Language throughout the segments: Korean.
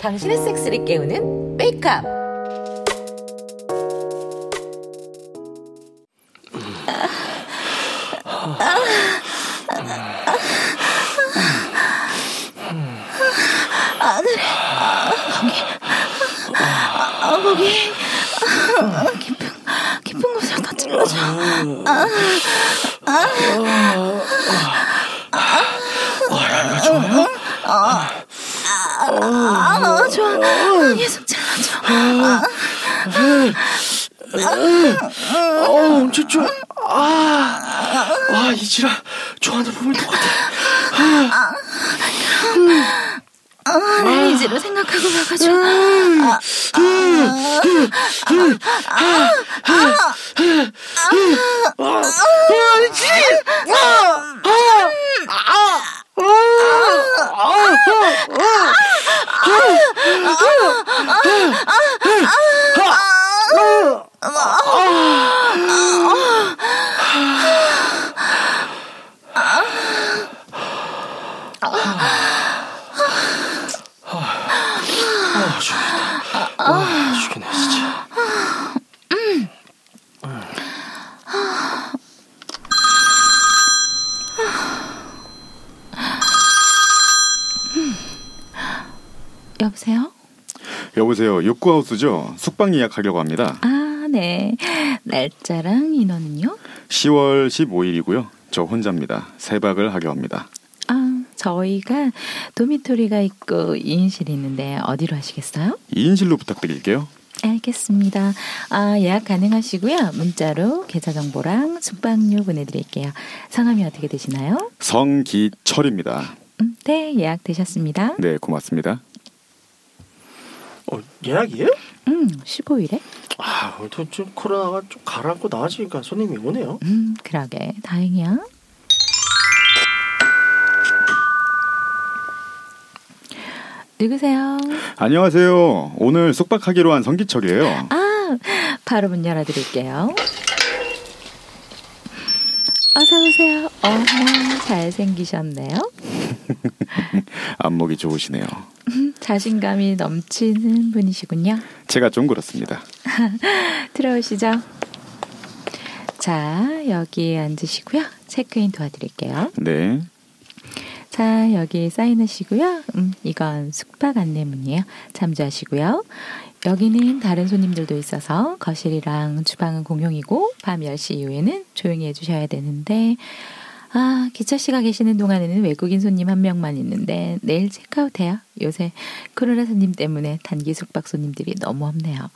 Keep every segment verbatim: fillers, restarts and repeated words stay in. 당신의 섹스를 깨우는 메이크업. 아들, 아, 거기 깊은 깊은 곳을 다 찔러줘. 아, 아, 아, 아, 아, 좋아. 계속 잘라줘. 아, 어, 진짜. 아, 와, 이 지랄. 저 하나 보면 똑같아. 아, 그럼. 아, 내 이제로 생각하고 가가지고. 아, 여보세요? 여보세요. 욕구하우스죠? 숙박 예약하려고 합니다. 아, 네. 날짜랑 인원은요? 시월 십오일이고요. 저 혼자입니다. 세 박을 하려 합니다. 아, 저희가 도미토리가 있고 이인실이 있는데 어디로 하시겠어요? 이인실로 부탁드릴게요. 알겠습니다. 아, 예약 가능하시고요. 문자로 계좌 정보랑 숙박료 보내드릴게요. 성함이 어떻게 되시나요? 성기철입니다. 음, 네, 예약 되셨습니다. 네, 고맙습니다. 어, 예약이에요? 응, 십오일에. 아, 또 좀 코로나가 좀 가라앉고 나아지니까 손님이 오네요. 음, 그러게, 다행이야. 누구세요? 안녕하세요. 오늘 숙박하기로 한 성기철이에요. 아, 바로 문 열어드릴게요. 어서 오세요. 어머, 잘생기셨네요. 안목이 좋으시네요. 자신감이 넘치는 분이시군요. 제가 좀 그렇습니다. 들어오시죠. 자, 여기 앉으시고요. 체크인 도와드릴게요. 네. 자, 여기 사인하시고요. 음, 이건 숙박 안내문이에요. 참조하시고요. 여기는 다른 손님들도 있어서 거실이랑 주방은 공용이고 밤 열 시 이후에는 조용히 해주셔야 되는데, 아, 기철씨가 계시는 동안에는 외국인 손님 한 명만 있는데 내일 체크아웃해요. 요새 코로나 손님 때문에 단기 숙박 손님들이 너무 없네요.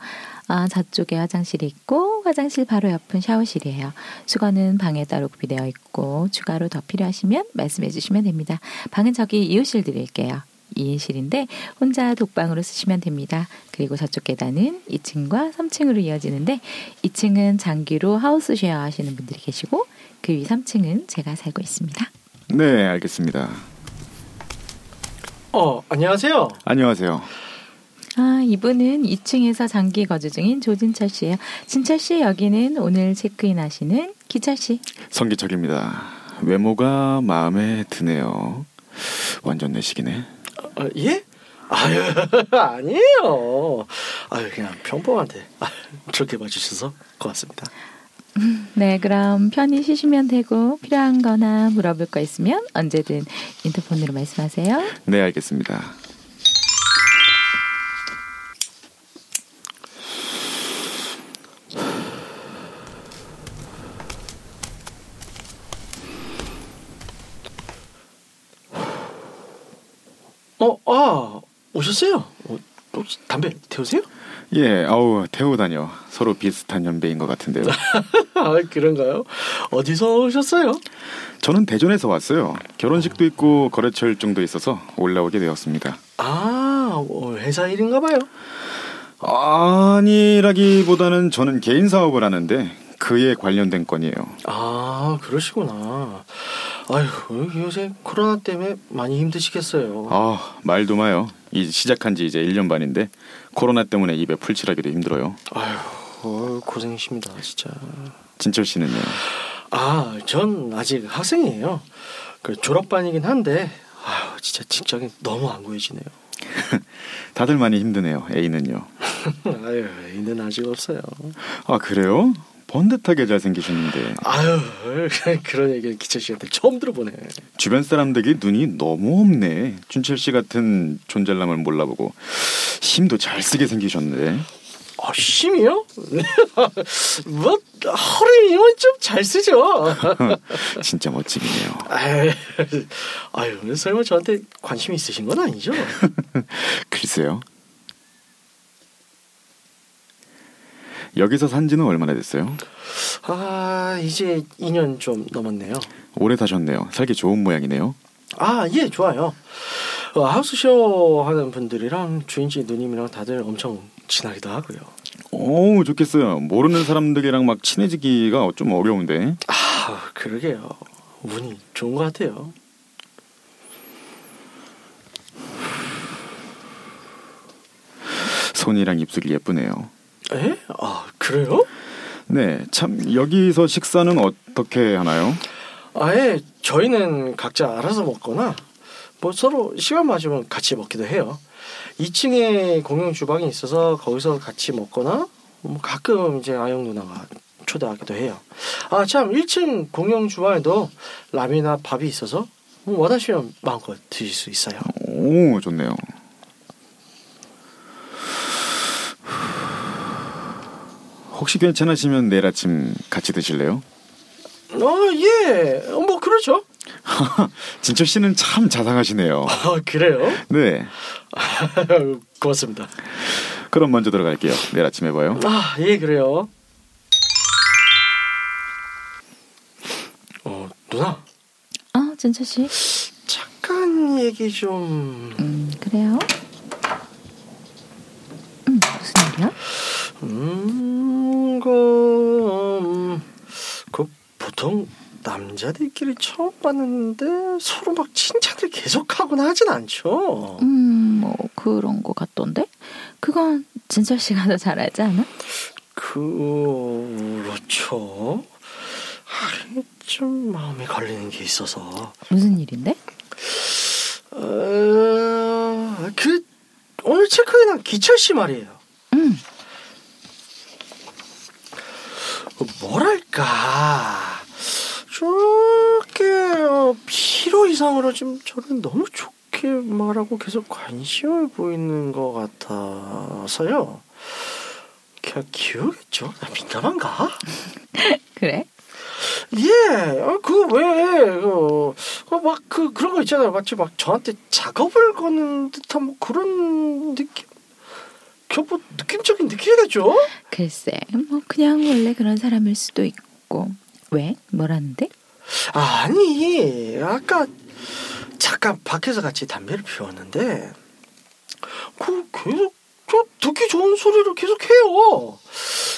아, 저쪽에 화장실이 있고 화장실 바로 옆은 샤워실이에요. 수건은 방에 따로 구비되어 있고 추가로 더 필요하시면 말씀해 주시면 됩니다. 방은 저기 이웃실 드릴게요. 이인실인데 혼자 독방으로 쓰시면 됩니다. 그리고 저쪽 계단은 이층과 삼층으로 이어지는데 이층은 장기로 하우스 쉐어 하시는 분들이 계시고 그 위 삼층은 제가 살고 있습니다. 네, 알겠습니다. 어, 안녕하세요. 안녕하세요. 아, 이분은 이층에서 장기 거주 중인 조진철 씨예요. 진철 씨, 여기는 오늘 체크인 하시는 기철 씨. 성기철입니다. 외모가 마음에 드네요. 완전 내식이네. 어, 예? 아유, 아니에요. 아유, 그냥 평범한데. 아, 저렇게 봐주셔서 고맙습니다. 네, 그럼 편히 쉬시면 되고 필요한 거나 물어볼 거 있으면 언제든 인터폰으로 말씀하세요. 네, 알겠습니다. 어, 아, 오셨어요? 어, 혹시 담배 태우세요? 예, 아우, 태우다뇨. 서로 비슷한 연배인 것 같은데요. 아, 그런가요? 어디서 오셨어요? 저는 대전에서 왔어요. 결혼식도 있고 거래처 일정도 있어서 올라오게 되었습니다. 아, 회사 일인가 봐요? 아니라기보다는 저는 개인 사업을 하는데 그에 관련된 건이에요. 아, 그러시구나. 아휴, 요새 코로나 때문에 많이 힘드시겠어요. 아, 말도 마요. 이제 시작한 지 이제 일년 반인데 코로나 때문에 입에 풀칠하기도 힘들어요. 아휴, 고생이십니다, 진짜. 진철 씨는요? 아, 전 아직 학생이에요. 그래, 졸업반이긴 한데 아 진짜 직장이 너무 안 구해지네요. 다들 많이 힘드네요. A는요? 아유, A는 아직 없어요. 아 그래요? 번듯하게 잘생기셨는데. 아유, 그런 얘기는 기철 씨한테 처음 들어보네. 주변 사람들이 눈이 너무 없네. 준철 씨 같은 존잘남을 몰라보고. 힘도 잘 쓰게 생기셨네. 아, 힘이요? 뭐 허리 힘은 좀 잘 쓰죠. 진짜 멋지네요. 아유, 아유, 설마 저한테 관심이 있으신 건 아니죠? 글쎄요. 여기서 산지는 얼마나 됐어요? 아 이제 이 년 좀 넘었네요. 오래 사셨네요. 살기 좋은 모양이네요. 아 예 좋아요. 어, 하우스쇼 하는 분들이랑 주인지 누님이랑 다들 엄청 친하기도 하고요. 오 좋겠어요. 모르는 사람들이랑 막 친해지기가 좀 어려운데. 아 그러게요. 운이 좋은 것 같아요. 손이랑 입술이 예쁘네요. 에? 아 그래요? 네, 참 여기서 식사는 어떻게 하나요? 아예 저희는 각자 알아서 먹거나 뭐 서로 시간 맞으면 같이 먹기도 해요. 이 층에 공용 주방이 있어서 거기서 같이 먹거나 뭐 가끔 이제 아영 누나가 초대하기도 해요. 아 참 일 층 공용 주방에도 라면이나 밥이 있어서 뭐 원하시면 마음껏 드실 수 있어요. 오 좋네요. 혹시 괜찮으시면 내일 아침 같이 드실래요? 어, 예. 뭐 그렇죠. 진철 씨는 참 자상하시네요. 아, 그래요? 네. 고맙습니다. 그럼 먼저 들어갈게요. 내일 아침에 봐요. 아, 예, 그래요. 어, 누나. 아, 진철 씨. 잠깐 얘기 좀. 음, 그래요? 음, 무슨 일이야? 음, 그, 음, 그 보통 남자들끼리 처음 봤는데 서로 막 칭찬을 계속하거나 하진 않죠. 음, 뭐 그런 거 같던데? 그건 진철 씨가 더 잘 알지 않아? 그, 그렇죠. 아, 좀 마음에 걸리는 게 있어서. 무슨 일인데? 어, 그 오늘 체크인한 기철 씨 말이에요. 음. 뭐랄까 저렇게 어, 필요 이상으로 좀 저를 너무 좋게 말하고 계속 관심을 보이는 것 같아서요. 그냥 기우겠죠? 나 민감한가? 그래? 예, 아, 그거 왜 어, 어, 막 그 그런 거 있잖아요. 마치 막 저한테 작업을 거는 듯한 뭐 그런 느낌. 뭐 느낌적인 느낌이겠죠? 글쎄, 뭐 그냥 원래 그런 사람일 수도 있고. 왜? 뭐라는데? 아, 아니, 아까 잠깐 밖에서 같이 담배를 피웠는데 그 계속 저 듣기 좋은 소리를 계속 해요.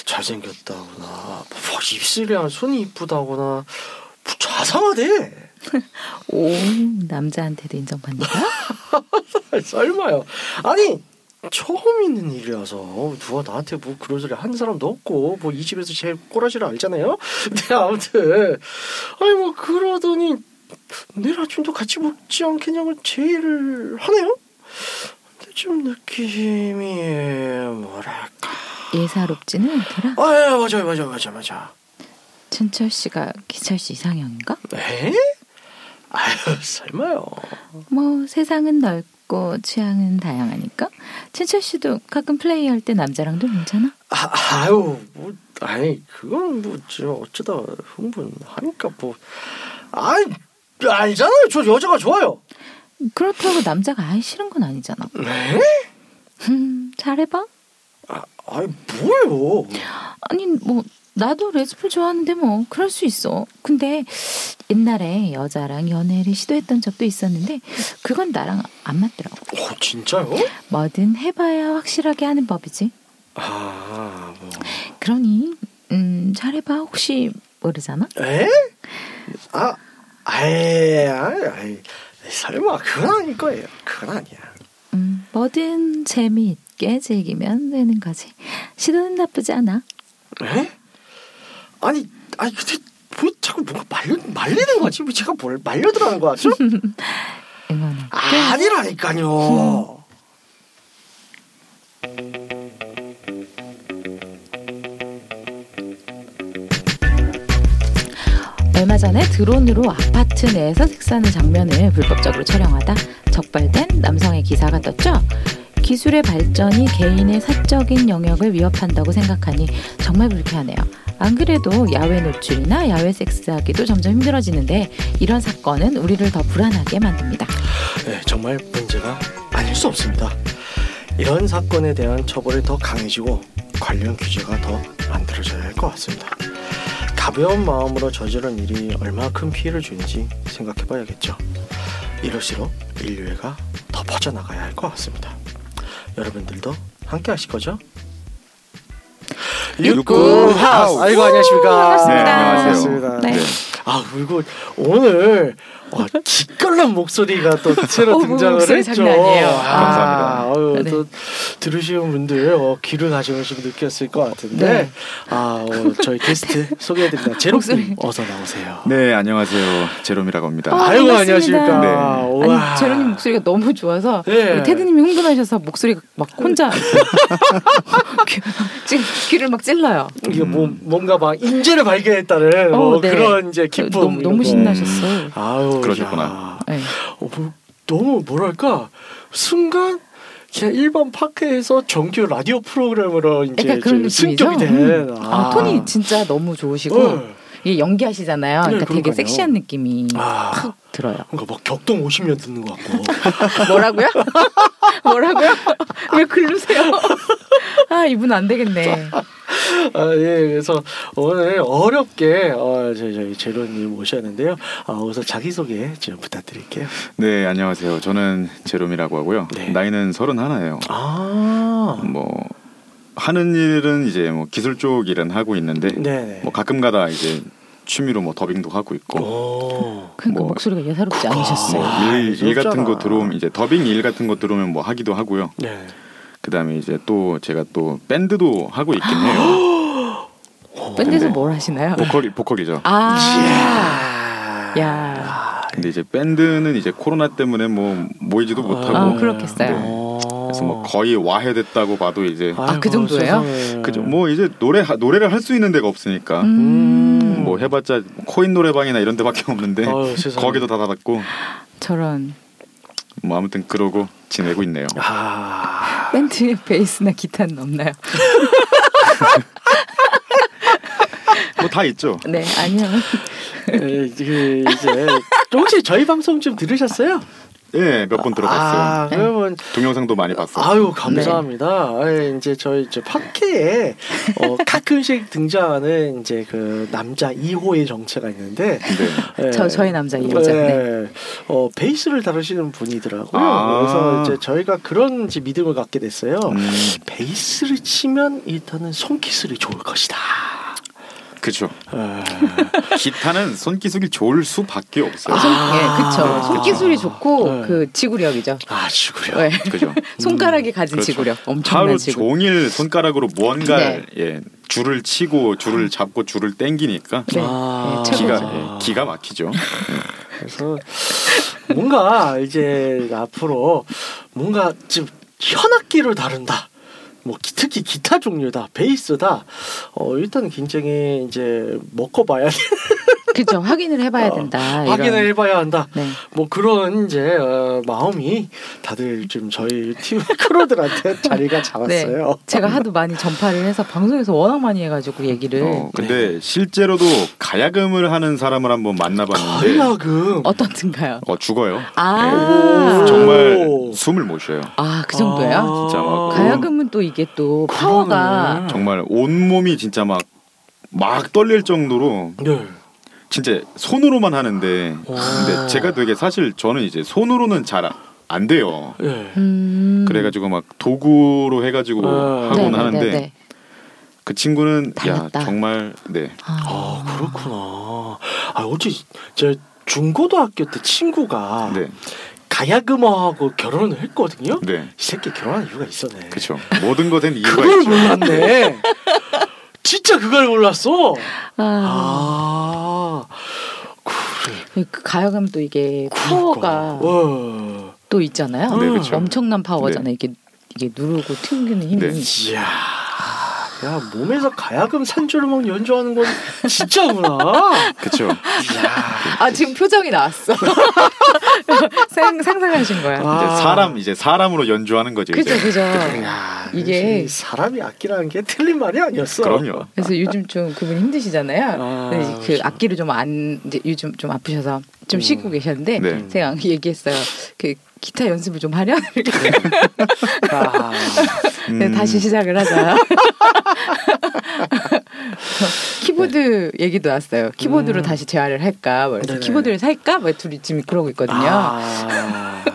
잘생겼다거나 뭐 입술이랑 손이 이쁘다거나 뭐 자상하대. 오, 남자한테도 인정받는다? 설마요. 아니 처음 있는 일이라서 누가 나한테 뭐 그런 소리 하는 사람도 없고 뭐 이 집에서 제일 꼬라지를 알잖아요. 근데 아무튼 아니 뭐 그러더니 내일 아침도 같이 먹지 않겠냐고 제의를 하네요. 근데 좀 느낌이 뭐랄까 예사롭지는 않더라. 아 예, 맞아요 맞아요 맞아요 맞아. 진철 씨가 기철 씨 이상형인가? 에? 아유 설마요. 뭐 세상은 넓 취향은 다양하니까 진철 씨도 가끔 플레이할 때 남자랑도 괜찮아? 아, 아유, 뭐, 아니 그건 뭐 어쩌다 흥분하니까 뭐 아니 아니잖아요. 저 여자가 좋아요. 그렇다고 남자가 아예 싫은 건 아니잖아. 네? 음, 잘해봐. 아, 아니 뭐요? 아니 뭐 나도 레즈풀 좋아하는데 뭐 그럴 수 있어. 근데 옛날에 여자랑 연애를 시도했던 적도 있었는데 그건 나랑 안 맞더라고. 오, 진짜요? 뭐든 해봐야 확실하게 하는 법이지. 아, 뭐. 그러니 음, 잘해봐. 혹시 모르잖아? 에? 아, 아예, 아예, 설마 그건 아닐 거예요. 그건 아니야. 음, 뭐든 재미있게 즐기면 되는 거지. 시도는 나쁘지 않아. 에? 아니, 아니 근데 뭐 자꾸 뭔가 말려, 말리는 거지? 뭐 제가 뭘 말려들어가는 거 같죠? 아, 아니라니까요. 얼마 전에 드론으로 아파트 내에서 섹스하는 장면을 불법적으로 촬영하다 적발된 남성의 기사가 떴죠. 기술의 발전이 개인의 사적인 영역을 위협한다고 생각하니 정말 불쾌하네요. 안 그래도 야외 노출이나 야외 섹스하기도 점점 힘들어지는데 이런 사건은 우리를 더 불안하게 만듭니다. 네, 정말 문제가 아닐 수 없습니다. 이런 사건에 대한 처벌이 더 강해지고 관련 규제가 더 만들어져야 할 것 같습니다. 가벼운 마음으로 저지른 일이 얼마큼 피해를 주는지 생각해봐야겠죠. 이럴수록 인류애가 더 퍼져나가야 할 것 같습니다. 여러분들도 함께 하실 거죠? 육구하우스. 아이고 안녕하십니까. 반갑습니다. 네, 안녕하세요. 네. 아 그리고 오늘 와, 기깔난 목소리가 또 새로 등장을 했죠. 아, 감사합니다. 아유, 네. 또 들으시는 분들 어, 귀를 가져오시면 느꼈을 것 같은데 네. 아 어, 저희 게스트 소개해드립니다. 제롬님 어서 나오세요. 네 안녕하세요. 제롬이라고 합니다. 아, 아이고 반갑습니다. 안녕하십니까. 네. 아니, 제롬님 목소리가 너무 좋아서 네. 테드님이 흥분하셔서 목소리가 막 혼자 지금 귀를 막 찔러요. 이게 음. 뭐, 뭔가 막 인재를 발견했다는 어, 뭐 네. 그런 이제 기쁨. 너무, 너무 신나셨어. 아유. 그러셨구나. 네. 어, 뭐, 너무 뭐랄까 순간 그냥 일반 파크에서 정규 라디오 프로그램으로 이제 승격이 된. 음. 아. 아, 톤이 진짜 너무 좋으시고 네. 이게 연기하시잖아요. 그러니까 네, 되게 섹시한 느낌이 아. 팍 들어요. 그러니까 막 격동 오십 년 듣는 것 같고. 뭐라고요? 뭐라고요? 왜 글루세요? 아 이분 안 되겠네. 아, 예, 그래서 오늘 어렵게 어, 저희, 저희 제롬님 오셨는데요. 아, 우선 자기소개 좀 부탁드릴게요. 네, 안녕하세요. 저는 제롬이라고 하고요. 네. 나이는 서른하나예요. 아, 뭐 하는 일은 이제 뭐 기술 쪽 일은 하고 있는데, 네네. 뭐 가끔가다 이제 취미로 뭐 더빙도 하고 있고. 오. 그러니까 뭐 목소리가 예사롭지 않으셨어요. 뭐 일, 일 같은 거 들어오면 이제 더빙 일 같은 거 들어오면 뭐 하기도 하고요. 네. 그다음에 이제 또 제가 또 밴드도 하고 있긴 해요. 밴드에서 뭘 하시나요? 보컬이 보컬이죠. 아, 이야. 야. 근데 이제 밴드는 이제 코로나 때문에 뭐 모이지도 못하고. 아, 그렇겠어요. 네. 그래서 뭐 거의 와해됐다고 봐도 이제. 아, 그 정도예요? 그죠. 뭐 이제 노래 노래를 할 수 있는 데가 없으니까. 음. 뭐 해봤자 코인 노래방이나 이런 데밖에 없는데 아유, 거기도 다 닫았고. 저런. 뭐 아무튼 그러고 지내고 있네요. 아... 밴드에 베이스나 기타는 없나요? 뭐 다 있죠. 네, 아니요. 에, 이제 혹시 저희 방송 좀 들으셨어요? 예, 몇 번 들어봤어요. 아, 그러면 동영상도 많이 봤어요. 아유, 감사합니다. 네. 이제 저희 이제 팟캐에 어, 가끔씩 등장하는 이제 그 남자 이 호의 정체가 있는데, 네. 예, 저 저희 남자 이 호죠. 예, 네. 어 베이스를 다루시는 분이더라고요. 아~ 그래서 이제 저희가 그런 이제 믿음을 갖게 됐어요. 음. 베이스를 치면 일단은 손기술이 좋을 것이다. 그렇죠. 아... 기타는 손기술이 좋을 수밖에 없어요. 손, 아... 예, 그렇죠. 손기술이 아... 좋고 네. 그 지구력이죠. 아 지구력. 네. 그죠. 손가락이 가진 그렇죠. 지구력, 엄청난 하루 지구. 하루 종일 손가락으로 뭔가 네. 예, 줄을 치고 줄을 잡고 줄을 당기니까 네. 아... 네, 기가 예, 기가 막히죠. 그래서 뭔가 이제 앞으로 뭔가 지금 현악기를 다룬다. 뭐 특히 기타 종류다, 베이스다. 어 일단 굉장히 이제 먹어봐야 돼. 그렇죠. 확인을 해봐야 된다. 어, 이런. 확인을 해봐야 한다. 네. 뭐 그런 이제 어, 마음이 다들 지금 저희 팀 크루들한테 자리가 잡았어요. 네. 제가 하도 많이 전파를 해서 방송에서 워낙 많이 해가지고 얘기를. 어, 근데 네. 실제로도 가야금을 하는 사람을 한번 만나봤는데. 가야금 어떻든가요? 어 죽어요. 아 네. 정말 숨을 못 쉬어요. 아 그 정도예요? 아~ 진짜 막 가야금은 또 이게 또 파워가 정말 온 몸이 진짜 막 막 떨릴 정도로. 네. 진짜 손으로만 하는데 근데 제가 되게 사실 저는 이제 손으로는 잘 안 돼요. 네. 음... 그래가지고 막 도구로 해가지고 아... 하곤 네, 하는데 네, 네, 네. 그 친구는 당했다. 야 정말 네. 아, 아 그렇구나. 아 어찌 제 중고등학교 때 친구가 네. 가야금어하고 결혼을 했거든요. 네. 이 새끼 결혼한 이유가 있었네. 그렇죠. 모든 것엔 이유가 있죠. 그걸 몰랐네. 진짜 그걸 몰랐어. 아. 아... 가야금 또 이게 파워가 그러니까. 또 있잖아요. 네, 그렇죠. 엄청난 파워잖아요. 네. 이게 이게 누르고 튕기는 힘이. 네. 이야, 야 몸에서 가야금 산줄막 연주하는 건 진짜구나. 그렇죠. 아 지금 표정이 나왔어. 생, 상상하신 거야. 아. 이제 사람 이제 사람으로 연주하는 거지. 그죠 그죠. 이게 사람이 악기라는 게 틀린 말이 아니었어. 그럼요. 그래서 요즘 좀 그분 힘드시잖아요. 아, 근데 그 그렇죠. 악기를 좀 안 이제 요즘 좀 아프셔서 좀 음. 쉬고 계셨는데 네. 제가 얘기했어요. 그 기타 연습을 좀 하려. 아, 음. 네, 다시 시작을 하자. 키보드 네. 얘기도 왔어요. 키보드로 음. 다시 재활을 할까? 그래서 키보드를 살까? 뭐 둘이 지금 그러고 있거든요. 아. 네.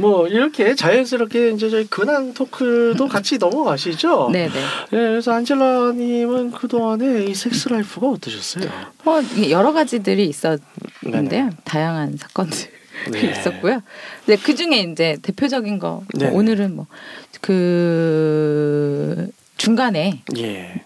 뭐 이렇게 자연스럽게 이제 저희 근황 토크도 같이 넘어가시죠. 네네. 네, 그래서 안젤라님은 그 동안에 이 섹스 라이프가 어떠셨어요? 뭐 여러 가지들이 있었는데요. 네네. 다양한 사건들. 네. 있었고요. 근데 그 중에 이제 대표적인 거 뭐 오늘은 뭐 그 중간에 예.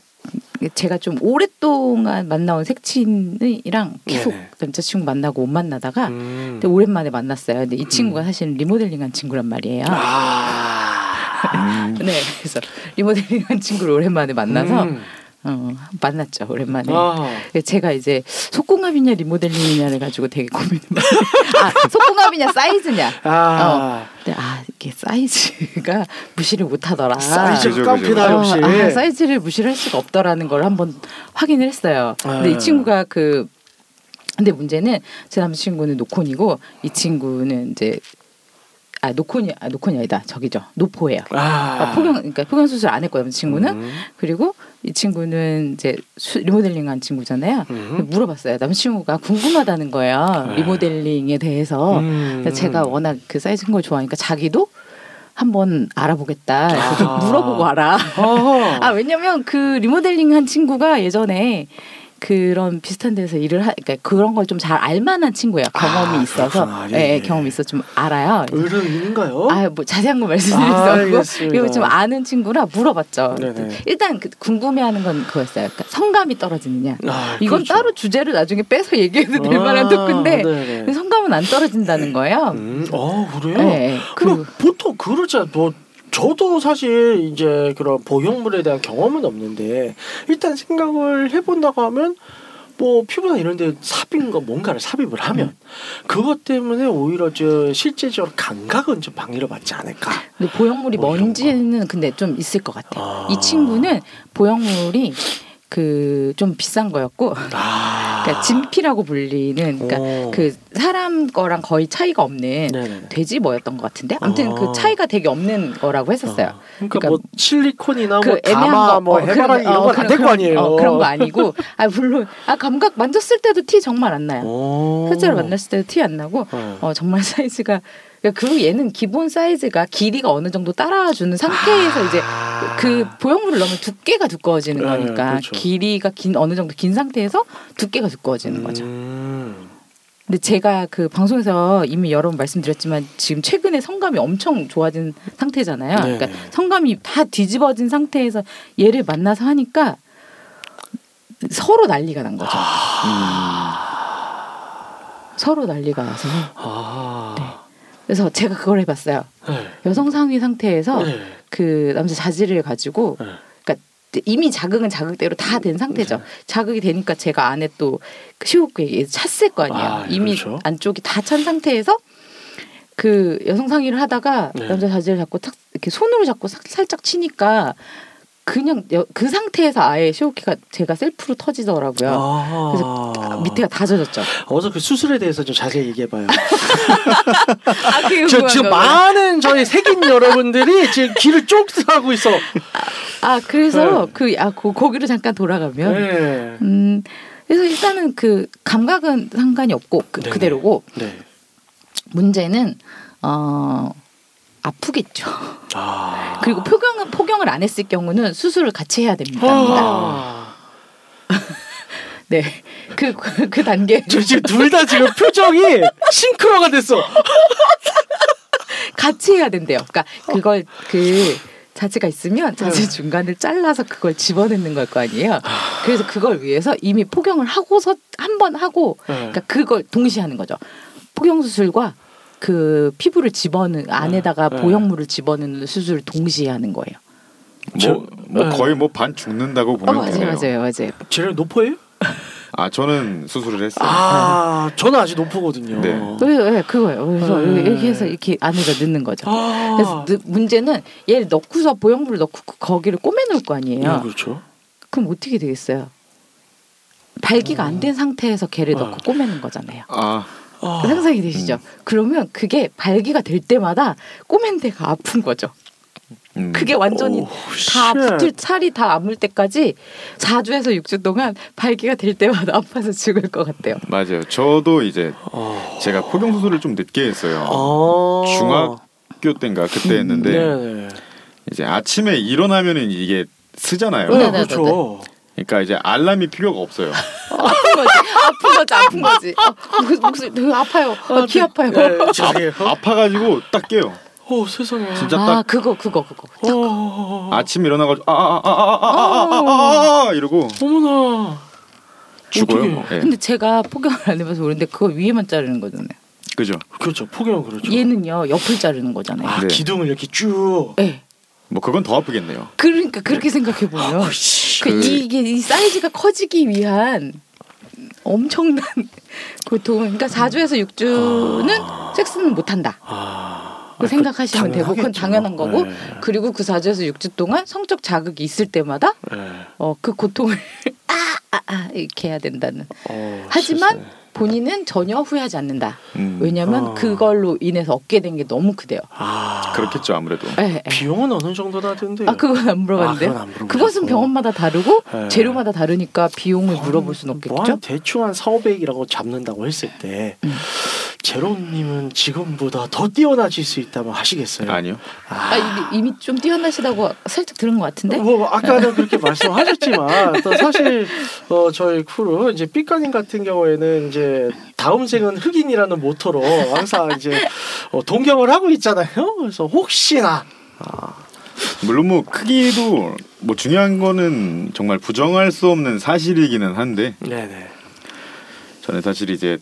제가 좀 오랫동안 만나온 색친이랑 계속 네네. 남자친구 만나고 못 만나다가 음. 근데 오랜만에 만났어요. 근데 이 친구가 사실 리모델링한 친구란 말이에요. 아~ 네, 그래서 리모델링한 친구를 오랜만에 만나서. 음. 어, 만났죠 오랜만에. 아. 제가 이제 속궁합이냐 리모델링이냐를 가지고 되게 고민을 아 속궁합이냐 사이즈냐. 아. 어. 근데 아 이게 사이즈가 무시를 못하더라. 사이즈 깡패다 역시. 어, 아, 사이즈를 무시를 할 수가 없더라는 걸 한번 확인을 했어요. 근데 아. 이 친구가 그 근데 문제는 제 남친구는 노콘이고 이 친구는 이제. 아 노콘이 아 노콘이 아니다 저기죠 노포예요. 아~ 아, 포경 그러니까 포경 수술 안 했거든요 친구는. 음. 그리고 이 친구는 이제 수, 리모델링한 친구잖아요. 음. 물어봤어요. 남친구가 궁금하다는 거예요. 네. 리모델링에 대해서 음. 제가 워낙 그 사이즈인 걸 좋아하니까 자기도 한번 알아보겠다. 그래서 좀 아~ 물어보고 와라. 아 왜냐면 그 리모델링한 친구가 예전에 그런 비슷한 데서 일을 하, 그러니까 그런 걸 좀 잘 알만한 친구예요. 경험이 아, 있어서, 예, 예, 경험이 있어 좀 알아요. 의료인인가요? 아, 뭐 자세한 거 말씀드릴 수 없고, 아, 그리고 좀 아는 친구라 물어봤죠. 네네. 일단 그, 궁금해하는 건 그거였어요. 그러니까 성감이 떨어지느냐. 아, 이건 그렇죠. 따로 주제를 나중에 빼서 얘기해도 될 아, 만한 토크인데 성감은 안 떨어진다는 거예요. 음, 아 그래요? 네, 그럼 그리고, 보통 그러잖아. 뭐. 저도 사실 이제 그런 보형물에 대한 경험은 없는데 일단 생각을 해본다고 하면 뭐 피부나 이런 데 삽입과 뭔가를 삽입을 하면 그것 때문에 오히려 저 실제적으로 감각은 좀 방해를 받지 않을까. 근데 보형물이 뭐 뭔지는 근데 좀 있을 것 같아요. 아. 이 친구는 보형물이 그 좀 비싼 거였고, 아~ 그러니까 진피라고 불리는, 그러니까 그 사람 거랑 거의 차이가 없는 네네네. 돼지 뭐였던 것 같은데, 아무튼 아~ 그 차이가 되게 없는 거라고 했었어요. 아~ 그러니까, 그러니까 뭐 실리콘이나 그 뭐 다마, 뭐 해바라기 이런 거 안 될 거 아니에요. 어, 그런 거 아니고, 아 물론 아 감각 만졌을 때도 티 정말 안 나요. 실제로 만났을 때도 티 안 나고, 어 정말 사이즈가. 그리고 얘는 기본 사이즈가 길이가 어느 정도 따라주는 상태에서 아~ 이제 그 보형물을 넣으면 두께가 두꺼워지는 네, 거니까 그렇죠. 길이가 긴 어느 정도 긴 상태에서 두께가 두꺼워지는 음~ 거죠. 근데 제가 그 방송에서 이미 여러 번 말씀드렸지만 지금 최근에 성감이 엄청 좋아진 상태잖아요. 네. 그러니까 성감이 다 뒤집어진 상태에서 얘를 만나서 하니까 서로 난리가 난 거죠. 아~ 음. 서로 난리가 나서. 아~ 네. 그래서 제가 그걸 해봤어요. 네. 여성 상위 상태에서 네. 그 남자 자질을 가지고, 네. 그러니까 이미 자극은 자극대로 다 된 상태죠. 네. 자극이 되니까 제가 안에 또 시호흡기 찼을 거 아니에요. 아, 이미 그렇죠. 안쪽이 다 찬 상태에서 그 여성 상위를 하다가 네. 남자 자질을 잡고 탁 이렇게 손으로 잡고 사, 살짝 치니까 그냥 여, 그 상태에서 아예 시오키가 제가 셀프로 터지더라고요. 아~ 그래서 밑에가 다 젖었죠. 어서 그 수술에 대해서 좀 자세히 얘기해봐요. 아, 저, 지금 많은 저희 색인 여러분들이 지금 귀를 쫑긋하고 있어. 아, 아 그래서 네. 그 아, 고, 거기로 잠깐 돌아가면, 네. 음, 그래서 일단은 그 감각은 상관이 없고 그, 그대로고 네. 문제는 어. 아프겠죠. 아... 그리고 포경은 포경을 안 했을 경우는 수술을 같이 해야 됩니다. 아... 네, 그 그 그 단계. 저 지금 둘 다 지금 표정이 싱크로가 됐어. 같이 해야 된대요. 그러니까 그걸 그 자지가 있으면 자지 중간을 잘라서 그걸 집어넣는 걸 거 아니에요. 그래서 그걸 위해서 이미 포경을 하고서 한 번 하고 그러니까 그걸 동시에 하는 거죠. 포경 수술과 그 피부를 집어넣는 안에다가 보형물을 집어넣는 수술을 동시에 하는 거예요. 뭐, 뭐 거의 뭐 반 죽는다고 보면 어, 맞아요, 되네요. 맞아요, 맞아요. 제일 노포예요? 아 저는 수술을 했어요. 아 저는 아직 노포거든요. 네, 네, 네 그거예요. 그래서 네. 이렇게 해서 이렇게 안에다 넣는 거죠. 아~ 그래서 느, 문제는 얘를 넣고서 보형물을 넣고 거기를 꼬매놓을 거 아니에요. 네, 그렇죠. 그럼 어떻게 되겠어요? 발기가 안 된 상태에서 걔를 아. 넣고 꼬매는 거잖아요. 아. 아. 상상이 되시죠? 음. 그러면 그게 발기가 될 때마다 꼬맨 데가 아픈 거죠. 음. 그게 완전히 오, 다 쉣. 붙을 살이 다 아물 때까지 사 주에서 육 주 동안 발기가 될 때마다 아파서 죽을 것 같아요. 맞아요. 저도 이제 어... 제가 포경 수술을 좀 늦게 했어요. 어... 중학교 때인가 그때 했는데 음, 이제 아침에 일어나면은 이게 쓰잖아요. 네, 그렇죠. 그러니까 이제 알람이 필요가 없어요. 아픈 거지, 아픈 거지, 아픈 거지. 아, 목소리 되게 아파요. 아, 귀 아파요. 아, 아파가지고 딱 깨요. 오 세상에 진짜 딱 아, 그거 그거 그거 어... 아침 일어나가지고 아아아아아아아아 이러고 어머나 죽어요. 네. 근데 제가 포경을 안 해봐서 그런데 그거 위에만 자르는 거잖아요. 그죠? 그렇죠. 포경 그렇죠. 얘는요 옆을 자르는 거잖아요. 아 네. 기둥을 이렇게 쭉. 네. 뭐 그건 더 아프겠네요. 그러니까 그렇게 네. 생각해 보면 아, 그 이게 이 사이즈가 커지기 위한 엄청난 고통. 그러니까 사 주에서 육 주는 아... 섹스는 못 한다. 아... 그 생각하시면 되고 그건 당연한 거고 네. 그리고 그 사 주에서 육 주 동안 성적 자극이 있을 때마다 네. 어, 그 고통을 아, 아, 아, 이렇게 해야 된다는 오, 하지만 세상에. 본인은 전혀 후회하지 않는다. 음. 왜냐하면 어. 그걸로 인해서 얻게 된 게 너무 크대요. 아. 그렇겠죠 아무래도. 네. 비용은 어느 정도나 든대요? 아 그건 안 물어봤는데. 아, 그것은 병원마다 다르고 네. 재료마다 다르니까 비용을 어, 물어볼 수는 없겠죠. 뭐 한 대충 한 사백이라고 잡는다고 했을 때 음. 제롬님은 지금보다 더 뛰어나질 수 있다면 하시겠어요? 아니요. 아, 아 이미, 이미 좀 뛰어나시다고 살짝 들은 것 같은데. 뭐 아까도 그렇게 말씀하셨지만 또 사실 어, 저희 크루 이제 삐까님 같은 경우에는 이제. 다음 생은 흑인이라는 모토로 항상 이제 어, 동경을 하고 있잖아요. 그래서 혹시나 아. 물론 뭐 크기도 뭐 중요한 거는 정말 부정할 수 없는 사실이기는 한데. 네네. 저는 사실 이제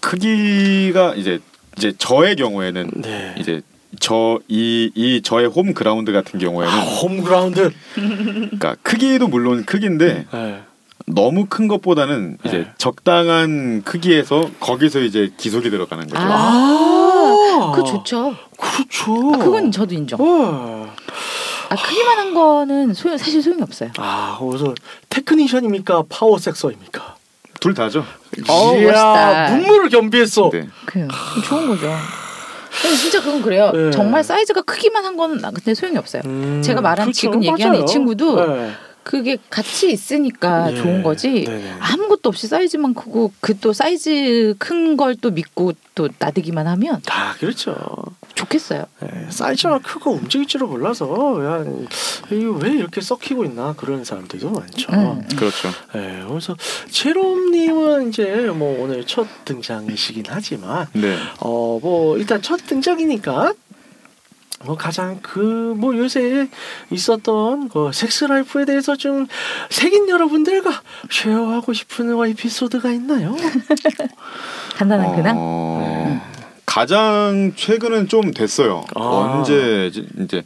크기가 이제 이제 저의 경우에는 네. 이제 저 이 이 저의 홈 그라운드 같은 경우에는 아, 홈 그라운드. 그러니까 크기도 물론 크기인데. 네. 너무 큰 것보다는 네. 이제 적당한 크기에서 거기서 이제 기술이 들어가는 거죠. 아, 그거 좋죠. 그렇죠. 아, 그건 저도 인정. 네. 아 크기만 한 거는 소용, 사실 소용이 없어요. 아, 그래서 테크니션입니까, 파워 섹서입니까? 둘 다죠. 어, 멋있다. 눈물을 겸비했어. 네. 그래요. 좋은 거죠. 진짜 그건 그래요. 네. 정말 사이즈가 크기만 한 거는 근데 소용이 없어요. 음, 제가 말한 그렇죠. 지금 맞아요. 얘기하는 이 친구도. 네. 그게 같이 있으니까 예, 좋은 거지 네네. 아무것도 없이 사이즈만 크고 그 또 사이즈 큰 걸 또 믿고 또 나대기만 하면 아 그렇죠 좋겠어요. 네, 사이즈만 크고 움직일 줄을 몰라서 그냥 이거 왜 이렇게 썩히고 있나 그런 사람들도 많죠. 음, 음. 그렇죠. 네, 그래서 제롬님은 이제 뭐 오늘 첫 등장이시긴 하지만 네. 어 뭐 일단 첫 등장이니까. 뭐 가장 그 뭐 요새 있었던 그 섹스라이프에 대해서 좀 색인 여러분들과 쉐어하고 싶은 에피소드가 있나요? 간단한 그냥 어... 음. 가장 최근은 좀 됐어요. 아. 언제 이제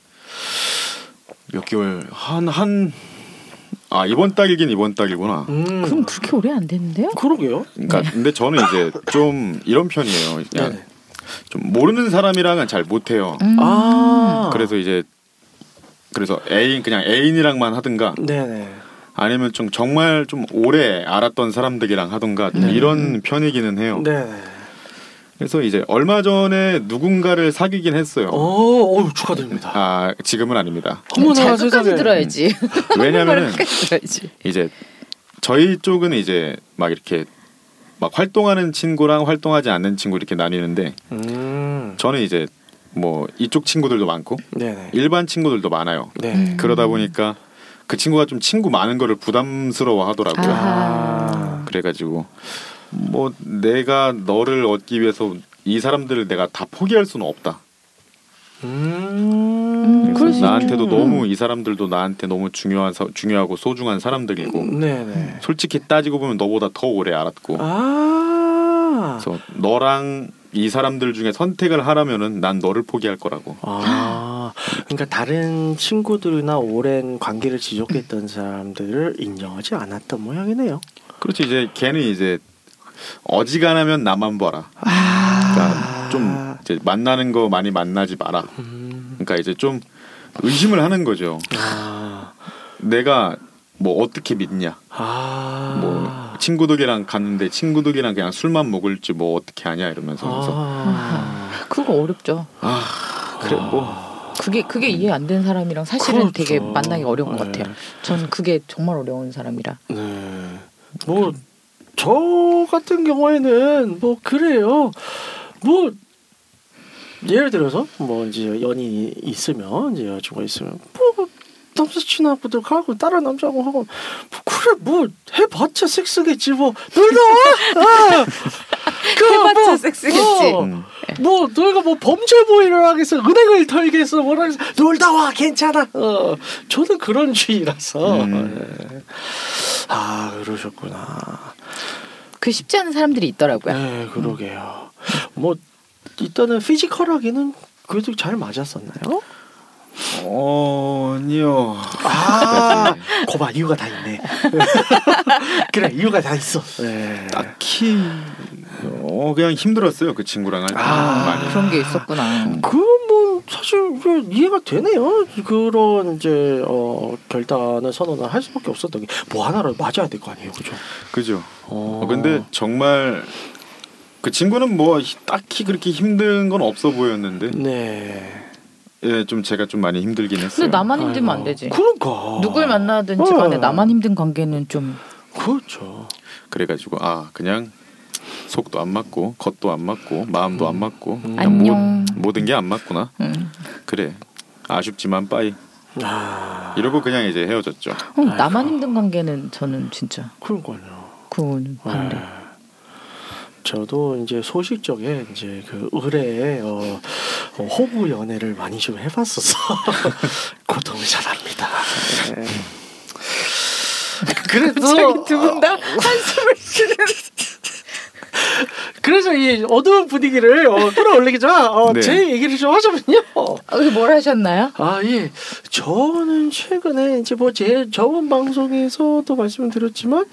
몇 개월 한 한 아 이번 달이긴 이번 달이구나. 음. 그럼 그렇게 오래 안 됐는데요? 그러게요. 그러니까 네. 근데 저는 이제 좀 이런 편이에요. 그냥 네네. 좀 모르는 사람이랑은 잘 못해요. 음. 아~ 그래서 이제 그래서 애인 그냥 애인이랑만 하든가, 네네. 아니면 좀 정말 좀 오래 알았던 사람들이랑 하든가 네. 이런 편이기는 해요. 네. 그래서 이제 얼마 전에 누군가를 사귀긴 했어요. 오, 오 축하드립니다. 아 지금은 아닙니다. 어머나, 잘 끝까지 들어야지. 왜냐면은 이제 저희 쪽은 이제 막 이렇게. 막 활동하는 친구랑 활동하지 않는 친구 이렇게 나뉘는데 음. 저는 이제 뭐 이쪽 친구들도 많고 네네. 일반 친구들도 많아요. 네. 그러다 보니까 그 친구가 좀 친구 많은 거를 부담스러워 하더라고요. 아. 그래가지고 뭐 내가 너를 얻기 위해서 이 사람들을 내가 다 포기할 수는 없다. 음. 그래서 나한테도 너무 이 사람들도 나한테 너무 중요한 사, 중요하고 소중한 사람들이고 음, 솔직히 따지고 보면 너보다 더 오래 알았고 아~ 그래서 너랑 이 사람들 중에 선택을 하라면은 난 너를 포기할 거라고. 아, 그러니까 다른 친구들이나 오랜 관계를 지속했던 사람들을 인정하지 않았던 모양이네요. 그렇지. 이제 걔는 이제 어지간하면 나만 봐라. 아~ 그러니까 좀 이제 만나는 거 많이 만나지 마라. 음. 그러니까 이제 좀 의심을 하는 거죠. 아~ 내가 뭐 어떻게 믿냐? 아~ 뭐 친구들이랑 갔는데 친구들이랑 그냥 술만 먹을지 뭐 어떻게 하냐 이러면서. 아~ 그거 어렵죠. 아, 그래 뭐. 그게 그게 이해 안 되는 사람이랑 사실은 그렇죠. 되게 만나기 어려운 것 네. 같아요. 전 그게 정말 어려운 사람이라. 네. 뭐 저 같은 경우에는 뭐 그래요. 뭐 예를 들어서 뭐 이제 연인이 있으면 이제 여자친구가 있으면 뭐 남자친구하고도 가고 다른 남자하고 하고 뭐 그래 뭐 해봤자 섹스겠지 뭐 놀러와 아! 그 해봤자 뭐, 섹스겠지 뭐, 음. 뭐 너희가 뭐 범죄 보이를 하겠어 은행을 털겠어 뭐라 해서 놀다와 괜찮아 어 저는 그런 주의라서 음. 아 그러셨구나. 그 쉽지 않은 사람들이 있더라고요. 네 그러게요. 음. 뭐 일단은 피지컬하기는 그래도 잘 맞았었나요? 어, 아니요. 아, 거봐 이유가 다 있네. 그래 이유가 다 있어. 네. 딱히 어 그냥 힘들었어요 그 친구랑 할 때. 아, 그런 게 있었구나. 그 뭐 사실 이해가 되네요. 그런 이제 어 결단을 선언을 할 수밖에 없었던 게 뭐 하나라도 맞아야 될 거 아니에요, 그죠? 그죠. 어. 어, 근데 정말. 그 친구는 뭐 딱히 그렇게 힘든 건 없어 보였는데. 네. 예, 좀 제가 좀 많이 힘들긴 했어요. 근데 나만 힘들면 아이고. 안 되지. 그러니까. 누굴 만나든지 간에 네. 나만 힘든 관계는 좀. 그렇죠. 그래가지고 아 그냥 속도 안 맞고 겉도 안 맞고 마음도 음. 안 맞고 음. 안녕. 모, 모든 게 안 맞구나. 음. 그래. 아쉽지만 빠이. 아. 이러고 그냥 이제 헤어졌죠. 어, 나만 힘든 관계는 저는 진짜. 그러니까요. 그건 반대. 네. 저도 이제 소식적에 이제 그 의뢰에 어, 어, 호구 연애를 많이 좀 해봤어서 고통을 잘합니다. 네. 그래도 두 분 다 한숨을 쉬는. 그래서 이 어두운 분위기를 어, 끌어올리자 어, 네. 제 얘기를 좀 하자면요. 어, 뭘 하셨나요? 아 예, 저는 최근에 이제 뭐 제 저번 방송에서도 말씀을 드렸지만